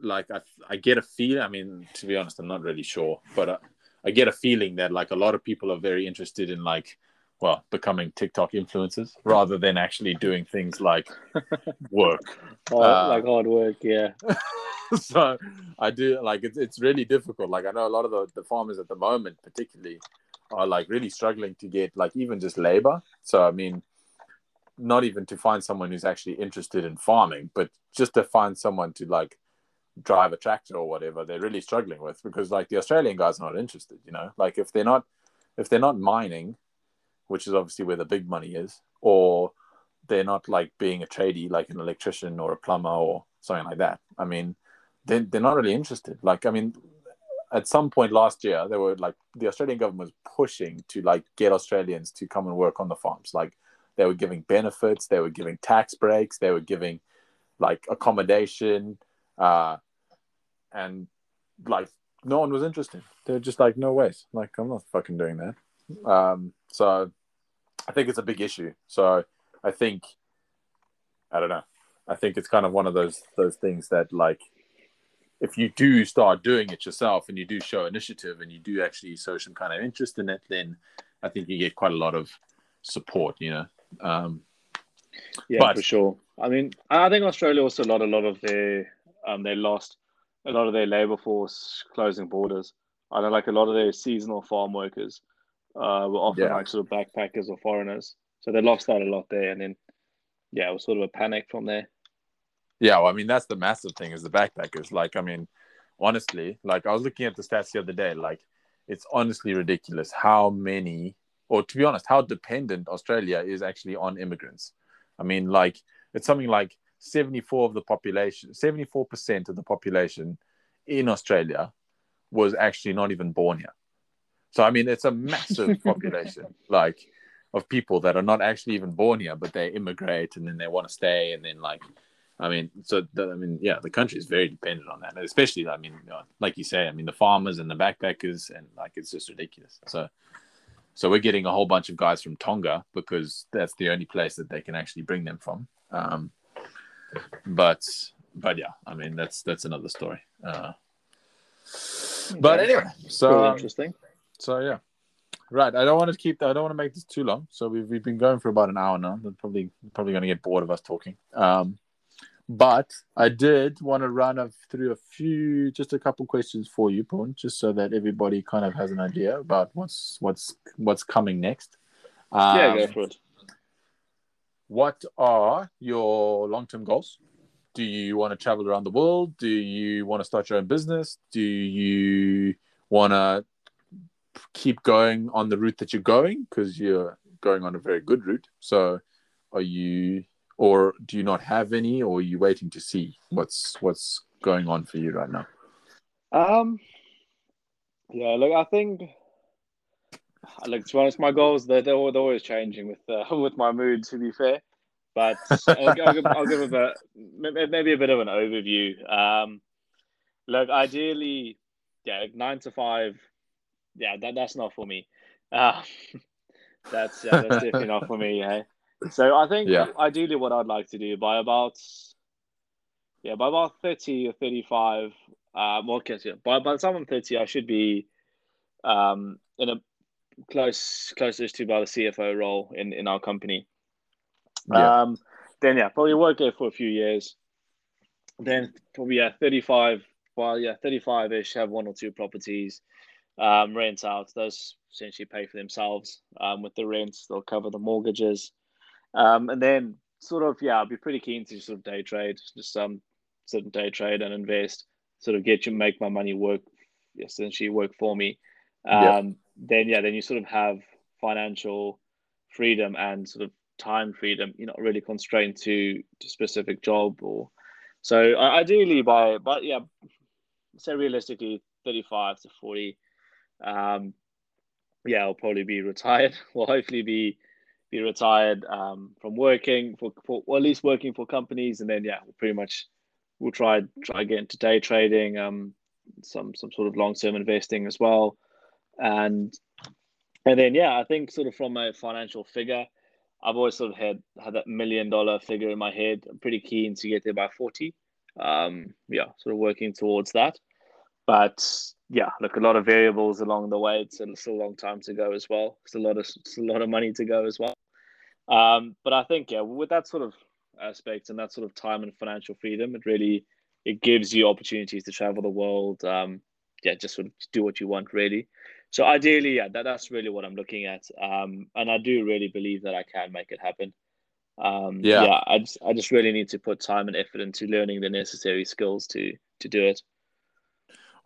like I, I get a feel. I mean, to be honest, I'm not really sure, but I, I get a feeling that like a lot of people are very interested in like, well, becoming TikTok influencers rather than actually doing things like work, oh, uh, like hard work. Yeah. So I do like it's it's really difficult. Like I know a lot of the, the farmers at the moment, particularly, are like really struggling to get like even just labor. So I mean, not even to find someone who's actually interested in farming, but just to find someone to like drive a tractor or whatever, they're really struggling with, because like the Australian guys are not interested, you know, like if they're not, if they're not mining, which is obviously where the big money is, or they're not like being a tradie, like an electrician or a plumber or something like that. I mean, they're, they're not really interested. Like, I mean, at some point last year, they were like, the Australian government was pushing to like get Australians to come and work on the farms. Like they were giving benefits, they were giving tax breaks, they were giving like accommodation, uh, and like no one was interested. They're just like, no ways. Like I'm not fucking doing that. Um, so I think it's a big issue. So I think, I don't know. I think it's kind of one of those those things that like, if you do start doing it yourself and you do show initiative and you do actually show some kind of interest in it, then I think you get quite a lot of support, you know? Um, yeah, but... for sure. I mean, I think Australia also lost a lot of their, um, they lost a lot of their labor force closing borders. I know like a lot of their seasonal farm workers uh, were often yeah. like sort of backpackers or foreigners. So they lost out a lot there. And then, yeah, it was sort of a panic from there. Yeah, well, I mean, that's the massive thing is the backpackers. Like, I mean, honestly, like I was looking at the stats the other day, like it's honestly ridiculous how many, or to be honest, how dependent Australia is actually on immigrants. I mean, like it's something like seventy-four of the population, seventy-four percent of the population in Australia was actually not even born here. So, I mean, it's a massive population, like of people that are not actually even born here, but they immigrate and then they want to stay and then like, I mean, so, the, I mean, yeah, the country is very dependent on that. And especially, I mean, you know, like you say, I mean, the farmers and the backpackers and like, it's just ridiculous. So, so we're getting a whole bunch of guys from Tonga because that's the only place that they can actually bring them from. Um, but, but yeah, I mean, that's, that's another story. Uh, but anyway, so um, interesting. So yeah, right. I don't want to keep, I don't want to make this too long. So we've, we've been going for about an hour now. They're probably, probably going to get bored of us talking. Um, But I did want to run a, through a few, just a couple questions for you, Paul, just so that everybody kind of has an idea about what's what's what's coming next. Um, yeah, go for it. What are your long-term goals? Do you want to travel around the world? Do you want to start your own business? Do you want to keep going on the route that you're going? Because you're going on a very good route. So are you... Or do you not have any, or are you waiting to see what's what's going on for you right now? Um, yeah, look, I think, look, to be honest, my goals, they're, they're always changing with uh, with my mood, to be fair. But I'll, I'll give, I'll give a, maybe a bit of an overview. Um, look, ideally, yeah, like nine to five, yeah, that, that's not for me. Uh, that's, yeah, that's definitely not for me, hey? So I think yeah. ideally what I'd like to do by about, yeah, by about thirty or thirty-five, uh, well, yeah, by, by the time I'm thirty, I should be um, in a close, close-ish to about a C F O role in, in our company. Yeah. Um, then, yeah, probably work there for a few years. Then probably, yeah, thirty-five, well, yeah, thirty-five-ish, have one or two properties, um, rent out. Those essentially pay for themselves um, with the rents. They'll cover the mortgages. Um, and then sort of, yeah, I'd be pretty keen to sort of day trade, just um, sort of day trade and invest, sort of get you, make my money work, essentially work for me. Um, yeah. Then, yeah, then you sort of have financial freedom and sort of time freedom. You're not really constrained to a specific job or, so ideally by, but yeah, say realistically thirty-five to forty, um, yeah, I'll probably be retired. Well, hopefully be. be retired um, from working for, for, or at least working for companies. And then, yeah, we'll pretty much, we'll try, try again to day trading, um, some, some sort of long-term investing as well. And, and then, yeah, I think sort of from a financial figure, I've always sort of had, had that million dollar figure in my head. I'm pretty keen to get there by forty. um, yeah, sort of working towards that. But yeah, look, a lot of variables along the way. It's, it's a long time to go as well. It's a lot of it's a lot of money to go as well. Um, but I think, yeah, with that sort of aspect and that sort of time and financial freedom, it really, it gives you opportunities to travel the world. Um, yeah, just sort of do what you want, really. So ideally, yeah, that, that's really what I'm looking at. Um, and I do really believe that I can make it happen. Um, yeah. yeah, I just, I just really need to put time and effort into learning the necessary skills to, to do it.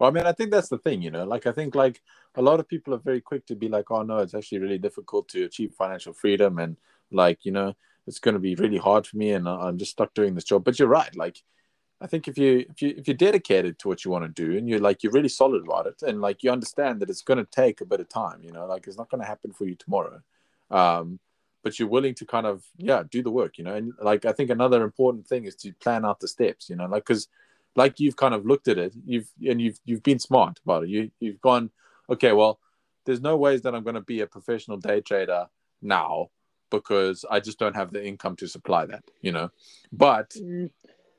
Well, I mean, I think that's the thing, you know, like, I think like a lot of people are very quick to be like, oh no, it's actually really difficult to achieve financial freedom. And like, you know, it's going to be really hard for me and I'm just stuck doing this job. But you're right. Like, I think if you, if you, if you're dedicated to what you want to do and you're like, you're really solid about it. And like, you understand that it's going to take a bit of time, you know, like it's not going to happen for you tomorrow. Um, but you're willing to kind of, yeah, do the work, you know? And like, I think another important thing is to plan out the steps, you know, like, cause like you've kind of looked at it, you've, and you've, you've been smart about it. You, you've gone, okay, well, there's no ways that I'm going to be a professional day trader now because I just don't have the income to supply that, you know, but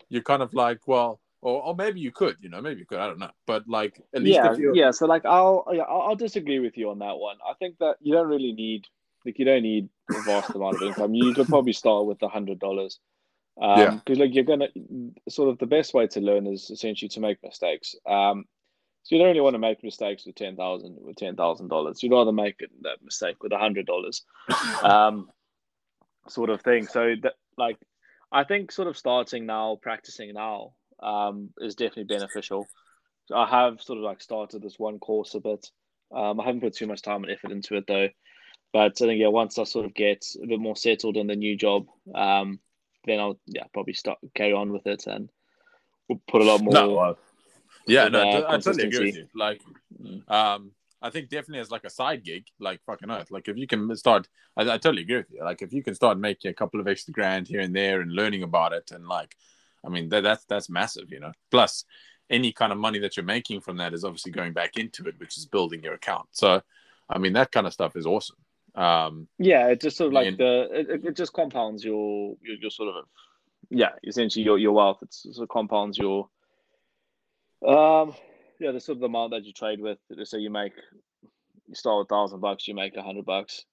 you're kind of like, well, or, or maybe you could, you know, maybe you could, I don't know. But like, at least yeah, if you're... yeah. So like, I'll, yeah, I'll disagree with you on that one. I think that you don't really need, like you don't need a vast amount of income. You could probably start with a hundred dollars. Um, yeah. Cause like you're going to sort of the best way to learn is essentially to make mistakes. Um, so you don't really want to make mistakes with ten thousand, with ten thousand dollars. You'd rather make that mistake with a hundred dollars, um, sort of thing. So that like, I think sort of starting now, practicing now, um, is definitely beneficial. So I have sort of like started this one course a bit. Um, I haven't put too much time and effort into it though. But I think, yeah, once I sort of get a bit more settled in the new job, um, then I'll yeah probably start carry on with it and we'll put a lot more. No, uh, yeah, no, uh, I totally agree with you. Like, um, I think definitely as like a side gig, like fucking earth. Like if you can start, I, I totally agree with you. Like if you can start making a couple of extra grand here and there and learning about it, and like, I mean that that's that's massive, you know. Plus, any kind of money that you're making from that is obviously going back into it, which is building your account. So, I mean that kind of stuff is awesome. Um, yeah, it just sort of like and, the it, it just compounds your, your your sort of yeah essentially your your wealth. It sort of compounds your um yeah the sort of the amount that you trade with. So you make you start with a thousand bucks, you make a hundred bucks.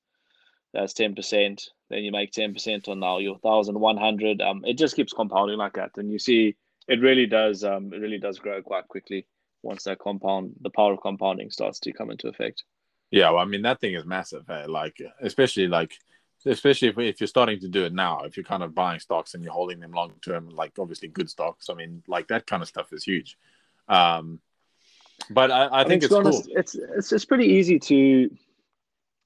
That's ten percent. Then you make ten percent on now your thousand one hundred. Um, it just keeps compounding like that, and you see it really does um it really does grow quite quickly once that compound the power of compounding starts to come into effect. Yeah, well, I mean, that thing is massive. Hey? Like, especially like, especially if, if you're starting to do it now, if you're kind of buying stocks and you're holding them long term, like obviously good stocks. I mean, like that kind of stuff is huge. Um, but I, I, I think it's cool. Honest, it's it's it's pretty easy to,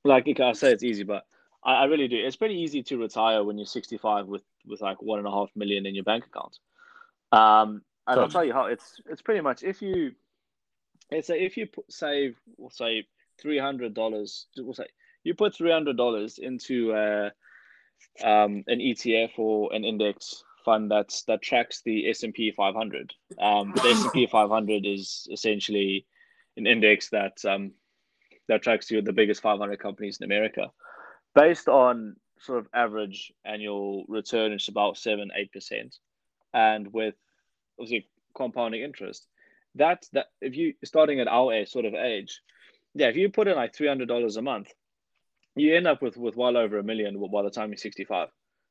like I say it's easy, but I, I really do. It's pretty easy to retire when you're sixty-five with with like one and a half million in your bank account. Um, and totally. I'll tell you how it's it's pretty much if you, it's a, if you save or say. Three hundred dollars. We'll say you put three hundred dollars into uh, um, an E T F or an index fund that's that tracks the S and P five hundred. Um, the S and P five hundred is essentially an index that um, that tracks you the biggest five hundred companies in America. Based on sort of average annual return, it's about seven eight percent, and with obviously compounding interest. That that if you starting at our sort of age. Yeah, if you put in like three hundred dollars a month, you end up with, with well over a million by the time you're sixty-five.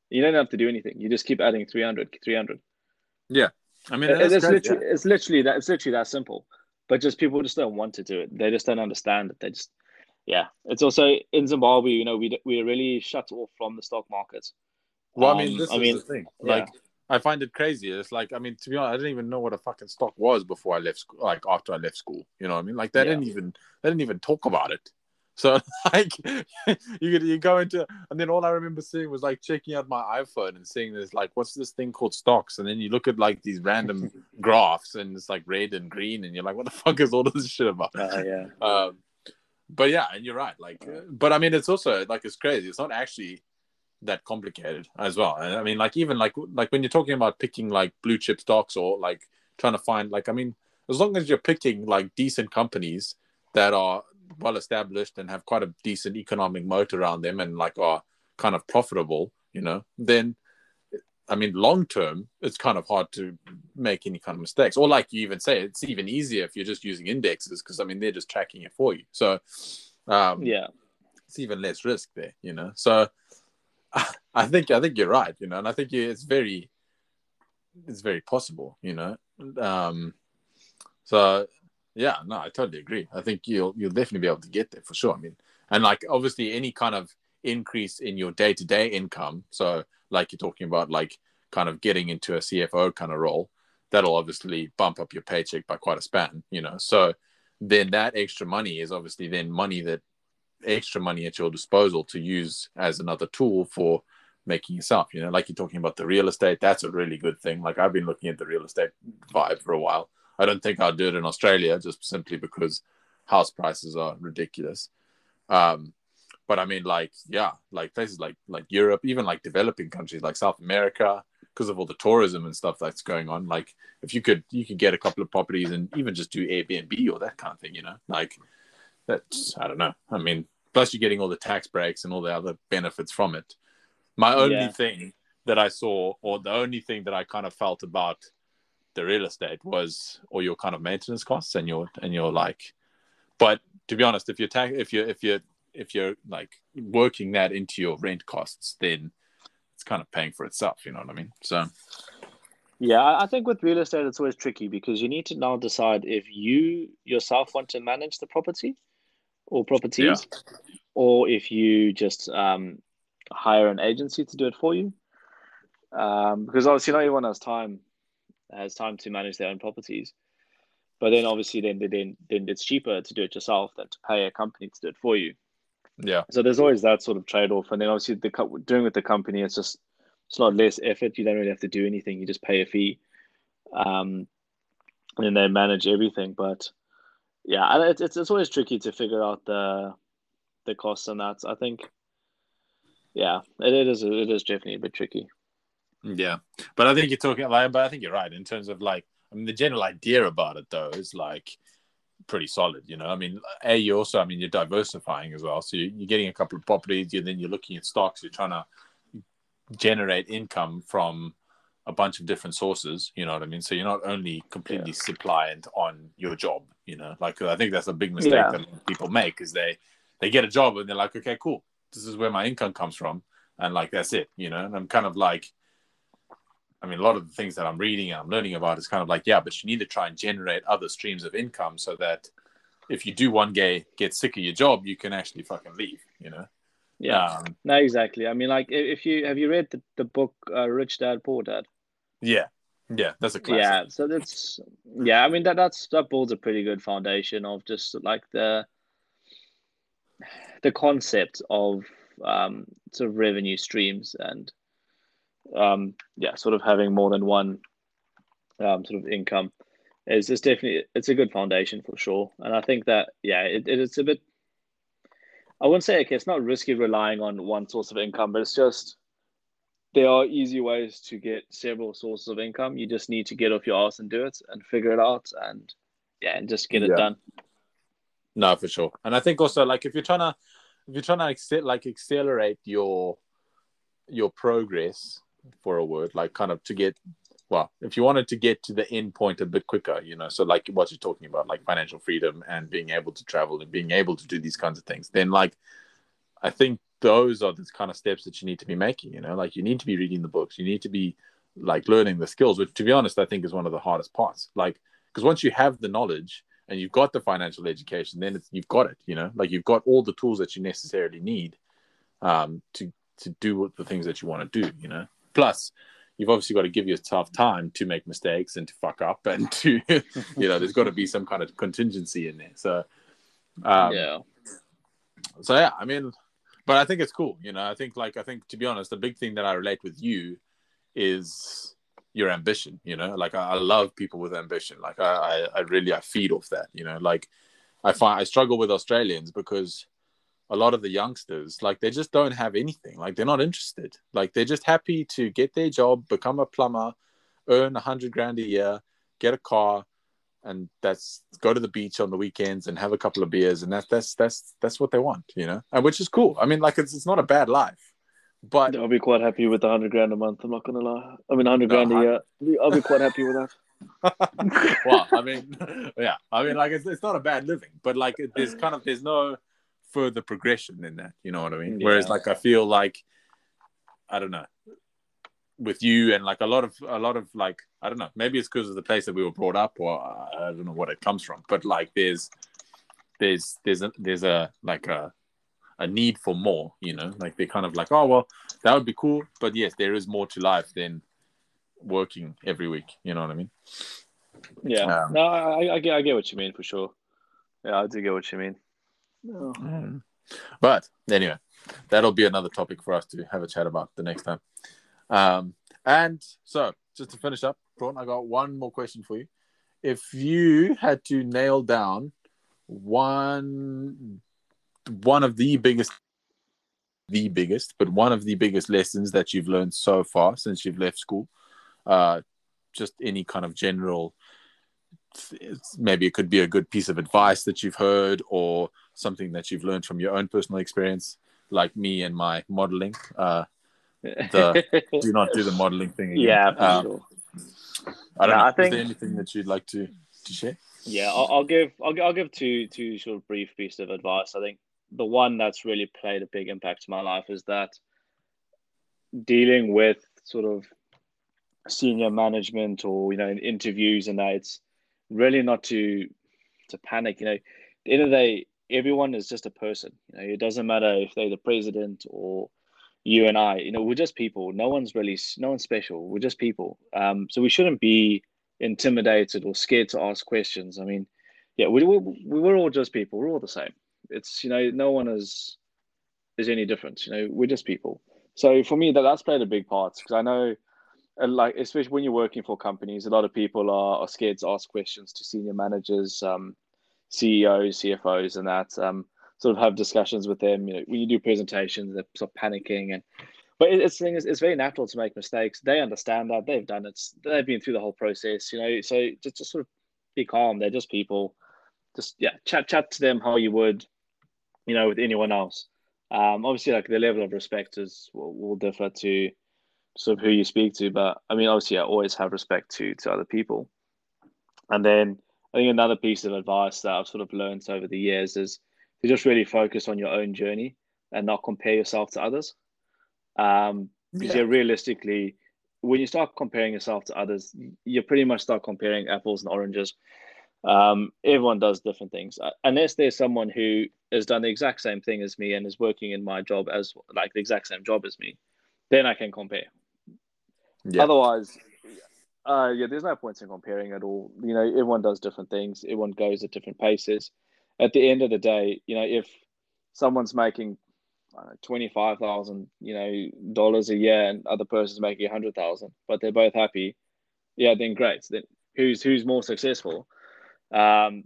You don't have to do anything. You just keep adding three hundred, three hundred. Yeah. I mean, that's it's, literally, yeah. it's, literally that, it's literally that simple. But just people just don't want to do it. They just don't understand it. They just, yeah. It's also in Zimbabwe, you know, we, we're really shut off from the stock market. Well, um, I mean, this I is mean, the thing. Like, yeah. I find it crazy. It's like, I mean, to be honest, I didn't even know what a fucking stock was before I left school, like after I left school, you know what I mean? Like they yeah. didn't even, they didn't even talk about it. So like you you go into, and then all I remember seeing was like checking out my iPhone and seeing this, like, what's this thing called stocks? And then you look at like these random graphs and it's like red and green and you're like, what the fuck is all this shit about? Uh, yeah. Um, but yeah, and you're right. Like, but I mean, it's also like, it's crazy. It's not actually that complicated as well. I mean, like even like like when you're talking about picking like blue chip stocks or like trying to find like, I mean, as long as you're picking like decent companies that are well established and have quite a decent economic moat around them and like are kind of profitable, you know, then I mean long term it's kind of hard to make any kind of mistakes. Or like you even say, it's even easier if you're just using indexes, because I mean they're just tracking it for you. So um, yeah, it's even less risk there, you know. So I think I think you're right, you know, and I think you, it's very it's very possible, you know. Um, so yeah, no, I totally agree. I think you'll you'll definitely be able to get there for sure. I mean, and like obviously any kind of increase in your day-to-day income, so like you're talking about, like kind of getting into a C F O kind of role, that'll obviously bump up your paycheck by quite a span, you know. So then that extra money is obviously then money that extra money at your disposal to use as another tool for making yourself, you know, like you're talking about the real estate, that's a really good thing. Like I've been looking at the real estate vibe for a while. I don't think I'll do it in Australia just simply because house prices are ridiculous. Um, but I mean, like, yeah, like places like, like Europe, even like developing countries like South America, because of all the tourism and stuff that's going on. Like if you could, you could get a couple of properties and even just do Airbnb or that kind of thing, you know, like that's, I don't know. I mean, plus you're getting all the tax breaks and all the other benefits from it. My only yeah. thing that I saw, or the only thing that I kind of felt about the real estate was, or your kind of maintenance costs and your, and your like, but to be honest, if you're tax, if you're, if you're, if you're like working that into your rent costs, then it's kind of paying for itself. You know what I mean? So, yeah, I think with real estate, it's always tricky because you need to now decide if you yourself want to manage the property or properties, yeah. or if you just, um, hire an agency to do it for you, um, because obviously not everyone has time has time to manage their own properties. But then obviously then then then it's cheaper to do it yourself than to pay a company to do it for you. Yeah. So there's always that sort of trade off, and then obviously the co- doing with the company, it's just it's not less effort. You don't really have to do anything. You just pay a fee, um, and then they manage everything. But yeah, it's it's, it's always tricky to figure out the the costs and that. I think. Yeah, it, it is. It is definitely a bit tricky. Yeah, but I think you're talking. Like, but I think you're right in terms of like. I mean, the general idea about it though is like pretty solid. You know, I mean, a you also. I mean, you're diversifying as well. So you, you're getting a couple of properties. You then you're looking at stocks. You're trying to generate income from a bunch of different sources. You know what I mean? So you're not only completely yeah. suppliant on your job. You know, like I think that's a big mistake yeah. that people make is they they get a job and they're like, okay, cool. This is where my income comes from. And like, that's it, you know? And I'm kind of like, I mean, a lot of the things that I'm reading and I'm learning about is kind of like, yeah, but you need to try and generate other streams of income so that if you do one day get sick of your job, you can actually fucking leave, you know? Yeah, um, no, exactly. I mean, like if you, have you read the, the book, uh, Rich Dad, Poor Dad? Yeah. Yeah. That's a classic. Yeah. So that's, yeah. I mean, that, that's, that builds a pretty good foundation of just like the, the concept of um, sort of revenue streams and um, yeah, sort of having more than one um, sort of income is just definitely, it's a good foundation for sure. And I think that, yeah, it, it, it's a bit, I wouldn't say, okay, it's not risky relying on one source of income, but it's just, there are easy ways to get several sources of income. You just need to get off your ass and do it and figure it out and yeah, and just get it yeah. done. No, for sure. And I think also like if you're trying to, if you're trying to accept, like accelerate your, your progress for a word, like kind of to get, well, if you wanted to get to the end point a bit quicker, you know, so like what you're talking about, like financial freedom and being able to travel and being able to do these kinds of things, then like, I think those are the kind of steps that you need to be making, you know, like you need to be reading the books, you need to be like learning the skills, which to be honest, I think is one of the hardest parts. Like, because once you have the knowledge, and you've got the financial education, then it's, you've got it, you know, like you've got all the tools that you necessarily need um, to to do the things that you want to do, you know. Plus, you've obviously got to give yourself time to make mistakes and to fuck up and to, you know, there's got to be some kind of contingency in there. So, um, yeah. So, yeah, I mean, but I think it's cool, you know. I think, like, I think, to be honest, the big thing that I relate with you is your ambition, you know, like I, I love people with ambition. Like I, I, I really, I feed off that, you know, like I find I struggle with Australians because a lot of the youngsters, like they just don't have anything. Like they're not interested. Like they're just happy to get their job, become a plumber, earn a hundred grand a year, get a car, and that's go to the beach on the weekends and have a couple of beers. And that's, that's, that's, that's what they want, you know, and which is cool. I mean, like it's, it's not a bad life, But I'll be quite happy with the hundred grand a month. I'm not gonna lie. I mean, hundred grand a year. I'll be quite happy with that. Well, I mean, yeah, I mean, like it's it's not a bad living, but like there's kind of there's no further progression in that. You know what I mean? Yeah. Whereas, like, I feel like I don't know with you and like a lot of a lot of like I don't know. Maybe it's because of the place that we were brought up, or I don't know what it comes from. But like there's there's there's a, there's a like a a need for more. You know, like they're kind of like, oh well, that would be cool, but yes, there is more to life than working every week, you know what I mean? Yeah, um, no, I, I, get, I get what you mean for sure. Yeah, I do get what you mean. Oh. Mm. But anyway, that'll be another topic for us to have a chat about the next time. Um, and so, just to finish up, Braun, I got one more question for you. If you had to nail down one, one of the biggest, the biggest, but one of the biggest lessons that you've learned so far since you've left school. Uh, just any kind of general, maybe it could be a good piece of advice that you've heard or something that you've learned from your own personal experience, like me and my modeling. Uh, the, do not do the modeling thing again. Yeah, for um, sure. I don't no, know. I think, is there anything that you'd like to, to share? Yeah, I'll, I'll give I'll, I'll give two two sort of brief pieces of advice. I think the one that's really played a big impact in my life is that dealing with sort of senior management or, you know, in interviews and that, it's really not to to panic. You know, at the end of the day, everyone is just a person. You know, it doesn't matter if they're the president or you and I, you know, we're just people. No one's really, no one's special. We're just people. Um, so we shouldn't be intimidated or scared to ask questions. I mean, yeah, we, we, we're all just people. We're all the same. It's, you know, no one is, is any different. You know, we're just people. So for me, that that's played a big part because I know, and like, especially when you're working for companies, a lot of people are, are scared to ask questions to senior managers, um, C E Os, C F Os, and that um, sort of have discussions with them. You know, when you do presentations, they're sort of panicking. And but it, it's thing is, it's very natural to make mistakes. They understand that they've done it. They've been through the whole process. You know, so just just sort of be calm. They're just people. Just yeah, chat chat to them how you would, you know, with anyone else. Um, obviously, like the level of respect is will, will differ to sort of who you speak to, but I mean, obviously, I always have respect to to other people. And then I think another piece of advice that I've sort of learned over the years is to just really focus on your own journey and not compare yourself to others. Um, because yeah. yeah, realistically, when you start comparing yourself to others, you pretty much start comparing apples and oranges. Um, everyone does different things, unless there's someone who has done the exact same thing as me and is working in my job as like the exact same job as me. Then I can compare. Yeah. Otherwise, uh, yeah, there's no point in comparing at all. You know, everyone does different things. Everyone goes at different paces. At the end of the day, you know, if someone's making I don't know, twenty-five thousand, you know, dollars a year, and other person's making a hundred thousand, but they're both happy, yeah, then great. Then who's who's more successful? Um,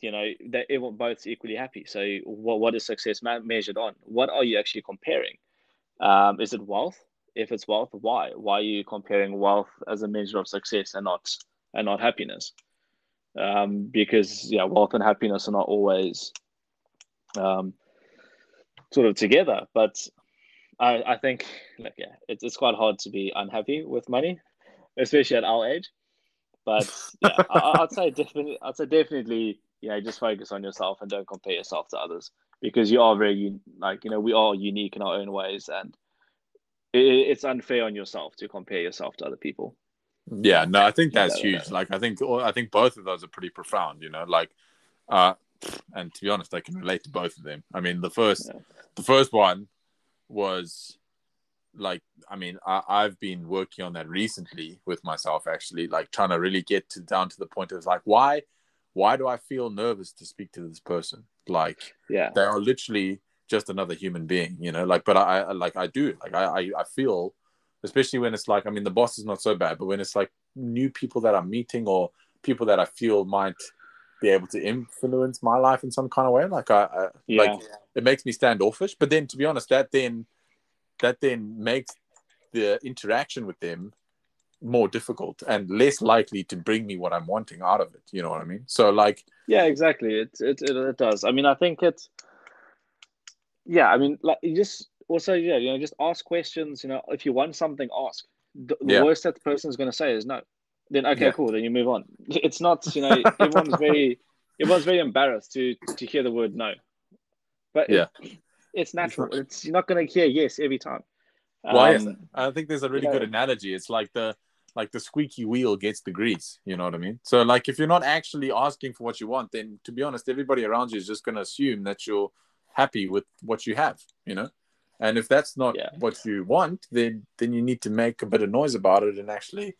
you know, they're everyone both equally happy. So, what what is success measured on? What are you actually comparing? Um, is it wealth? If it's wealth, why? Why are you comparing wealth as a measure of success and not and not happiness? Um, because yeah, wealth and happiness are not always um, sort of together. But I, I think like, yeah, it's it's quite hard to be unhappy with money, especially at our age. But yeah, I, I'd say definitely, I'd say definitely, you know, just focus on yourself and don't compare yourself to others because you are very like you know we are unique in our own ways and. It's unfair on yourself to compare yourself to other people. Yeah, no, I think that's huge. Like, I think I think both of those are pretty profound. You know, like, uh, and to be honest, I can relate to both of them. I mean, the first, yeah. the first one was like, I mean, I, I've been working on that recently with myself, actually, like trying to really get to down to the point of like, why, why do I feel nervous to speak to this person? Like, yeah, they are literally. Just another human being, you know, like, but I, I like, I do, like, I, I feel, especially when it's like, I mean, the boss is not so bad, but when it's like new people that I'm meeting or people that I feel might be able to influence my life in some kind of way, like, I, I yeah. like, it makes me standoffish. But then, to be honest, that then, that then makes the interaction with them more difficult and less likely to bring me what I'm wanting out of it. You know what I mean? So, like, yeah, exactly. It, it, it, it does. I mean, I think it's, Yeah, I mean, like, you just also, yeah, you know, just ask questions. You know, if you want something, ask. The, the yeah. worst that the person is going to say is no. Then okay, yeah. cool. Then you move on. It's not, you know, everyone's very, everyone's very embarrassed to to hear the word no. But yeah, it, it's natural. It's you're not going to hear yes every time. Why? Um, I think there's a really you know, good analogy. It's like the like the squeaky wheel gets the grease. You know what I mean? So like, if you're not actually asking for what you want, then to be honest, everybody around you is just going to assume that you're happy with what you have. You know. And if that's not yeah. what you want, then then you need to make a bit of noise about it and actually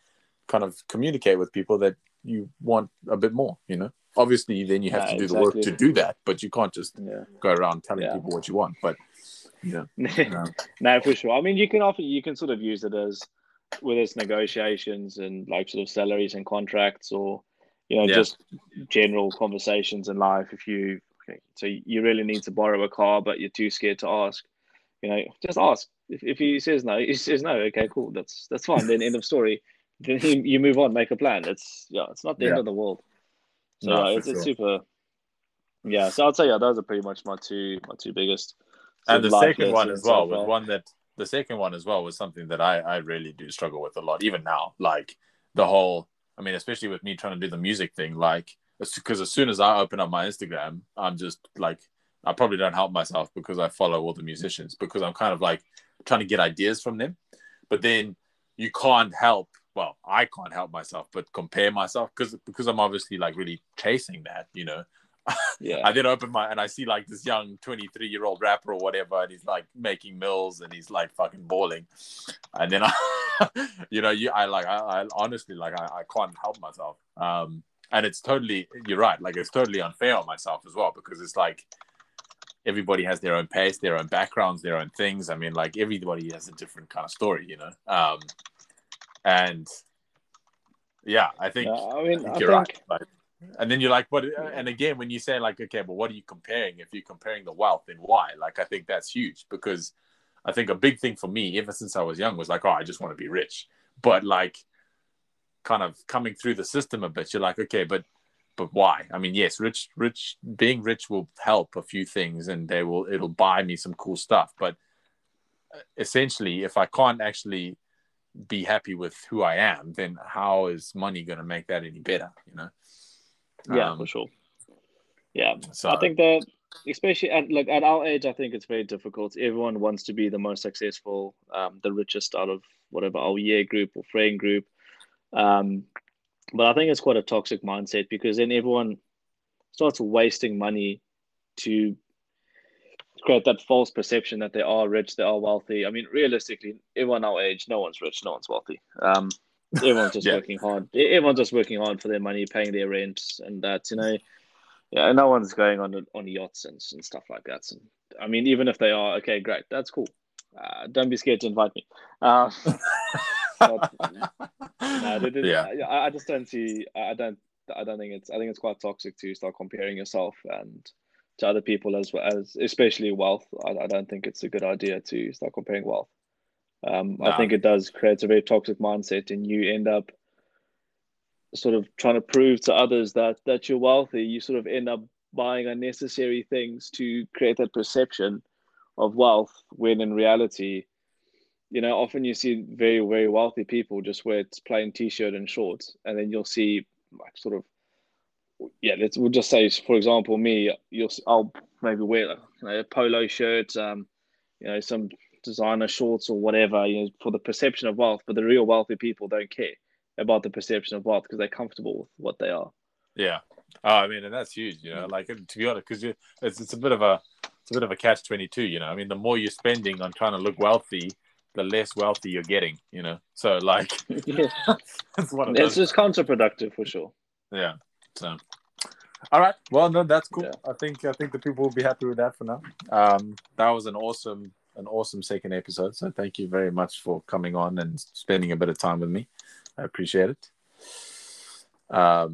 kind of communicate with people that you want a bit more, you know? Obviously, then you have yeah, to do exactly. the work to do that, but you can't just yeah. go around telling yeah. people what you want. But, yeah. You know. No, for sure. I mean, you can often, you can sort of use it as, whether it's negotiations and like sort of salaries and contracts or, you know, yeah. just general conversations in life. If you, okay, so you really need to borrow a car, but you're too scared to ask. You know, just ask. If, if he says no, he says no. Okay, cool. That's that's fine. Then end of story. Then you move on, make a plan. It's yeah, it's not the yeah. end of the world. So no, it's, sure. it's super. Yeah, so I'd say yeah, those are pretty much my two my two biggest. And the second one as well, with one that the second one as well was something that I I really do struggle with a lot, even now. Like the whole, I mean, especially with me trying to do the music thing, like because as soon as I open up my Instagram, I'm just like. I probably don't help myself because I follow all the musicians because I'm kind of like trying to get ideas from them. But then you can't help. Well, I can't help myself, but compare myself because because I'm obviously like really chasing that, you know. Yeah. I then open my and I see like this young twenty-three year old rapper or whatever, and he's like making mills and he's like fucking balling. And then I, you know, you I like I, I honestly like I, I can't help myself. Um, and it's totally you're right. Like it's totally unfair on myself as well because it's like. Everybody has their own pace, their own backgrounds, their own things. I mean, like everybody has a different kind of story, you know? Um, and yeah, I think, yeah, I mean, I think I you're think... right. Like, and then you're like, but, and again, when you say like, okay, but what are you comparing? If you're comparing the wealth, then why? Like, I think that's huge because I think a big thing for me ever since I was young was like, oh, I just want to be rich. But like kind of coming through the system a bit, you're like, okay, but But why? I mean, yes, rich, rich, being rich will help a few things and they will, it'll buy me some cool stuff. But essentially, if I can't actually be happy with who I am, then how is money going to make that any better? You know? Yeah, um, for sure. Yeah. So I think that, especially at like at our age, I think it's very difficult. Everyone wants to be the most successful, um, the richest out of whatever our year group or friend group. Um, But I think it's quite a toxic mindset because then everyone starts wasting money to create that false perception that they are rich, they are wealthy. I mean, realistically, everyone our age, no one's rich, no one's wealthy. Um, everyone's just yeah. working hard. Everyone's just working hard for their money, paying their rent, and that you know, yeah, no one's going on on yachts and, and stuff like that. And so, I mean, even if they are, okay, great, that's cool. Uh, don't be scared to invite me. Uh, But, no, they didn't, yeah. I, I just don't see. I don't. I don't think it's. I think it's quite toxic to start comparing yourself and to other people as well as, especially wealth. I, I don't think it's a good idea to start comparing wealth. Um, no. I think it does create a very toxic mindset, and you end up sort of trying to prove to others that that you're wealthy. You sort of end up buying unnecessary things to create that perception of wealth, when in reality. You know, often you see very, very wealthy people just wear plain T-shirt and shorts, and then you'll see like sort of, yeah, let's we'll just say, for example, me, you'll I'll maybe wear like, you know, a polo shirt, um, you know, some designer shorts or whatever, you know, for the perception of wealth. But the real wealthy people don't care about the perception of wealth because they're comfortable with what they are. Yeah, oh, I mean, and that's huge. You know, like to be honest, because it's it's a bit of a it's a bit of a catch twenty-two. You know, I mean, the more you're spending on trying to look wealthy, the less wealthy you're getting, you know. So, like, yeah. that's one of it's those. Just counterproductive for sure. Yeah. So, all right. Well, no, that's cool. Yeah. I think I think the people will be happy with that for now. Um, that was an awesome, an awesome second episode. So, thank you very much for coming on and spending a bit of time with me. I appreciate it. Um,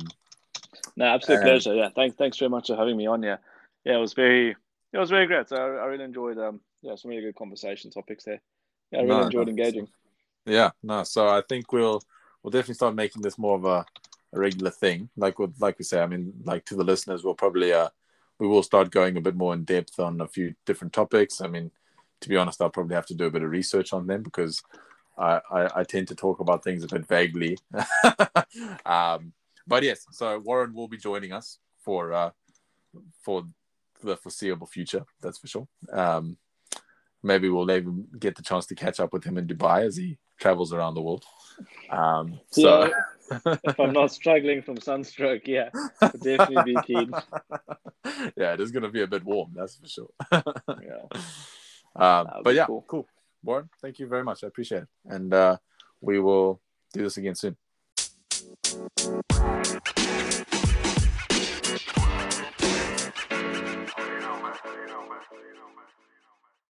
no, absolute and... pleasure. Yeah. Thanks. Thanks very much for having me on. Yeah. Yeah. It was very. It was very great. So I, I really enjoyed. Um. Yeah. Some really good conversation topics there. Yeah, I really no, enjoyed no. engaging. Yeah, no. So I think we'll we'll definitely start making this more of a, a regular thing. Like we like we say, I mean, like to the listeners, we'll probably uh we will start going a bit more in depth on a few different topics. I mean, to be honest, I'll probably have to do a bit of research on them, because I, I, I tend to talk about things a bit vaguely. um, but yes, so Warren will be joining us for uh, for the foreseeable future. That's for sure. Um, maybe we'll even get the chance to catch up with him in Dubai as he travels around the world. Um, so yeah, if I'm not struggling from sunstroke, yeah, I'll definitely be keen. Yeah, it is going to be a bit warm. That's for sure. Yeah. Um, but yeah, cool. cool. Warren, thank you very much. I appreciate it. And uh, we will do this again soon.